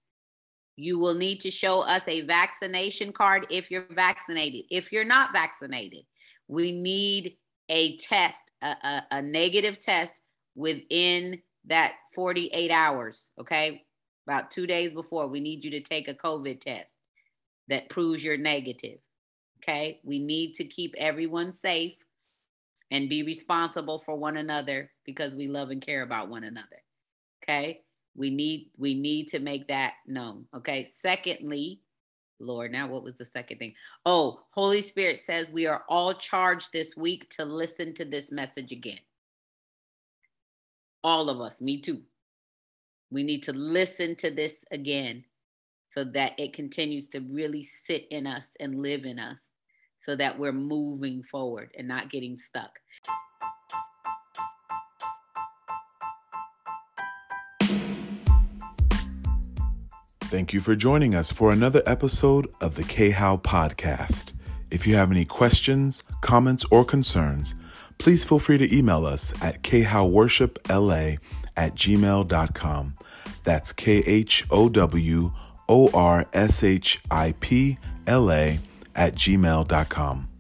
you will need to show us a vaccination card if you're vaccinated. If you're not vaccinated, we need a test, a, a, a negative test within that forty-eight hours, okay? About two days before, we need you to take a COVID test that proves you're negative, okay? We need to keep everyone safe and be responsible for one another because we love and care about one another, okay? We need, we need to make that known, okay? Secondly, Lord, now what was the second thing? Oh, Holy Spirit says we are all charged this week to listen to this message again. All of us, me too. We need to listen to this again so that it continues to really sit in us and live in us so that we're moving forward and not getting stuck. Thank you for joining us for another episode of the K H O W podcast. If you have any questions, comments, or concerns, please feel free to email us at K H O W worship L A at gmail dot com. That's K H O W O R S H I P L A at gmail dot com.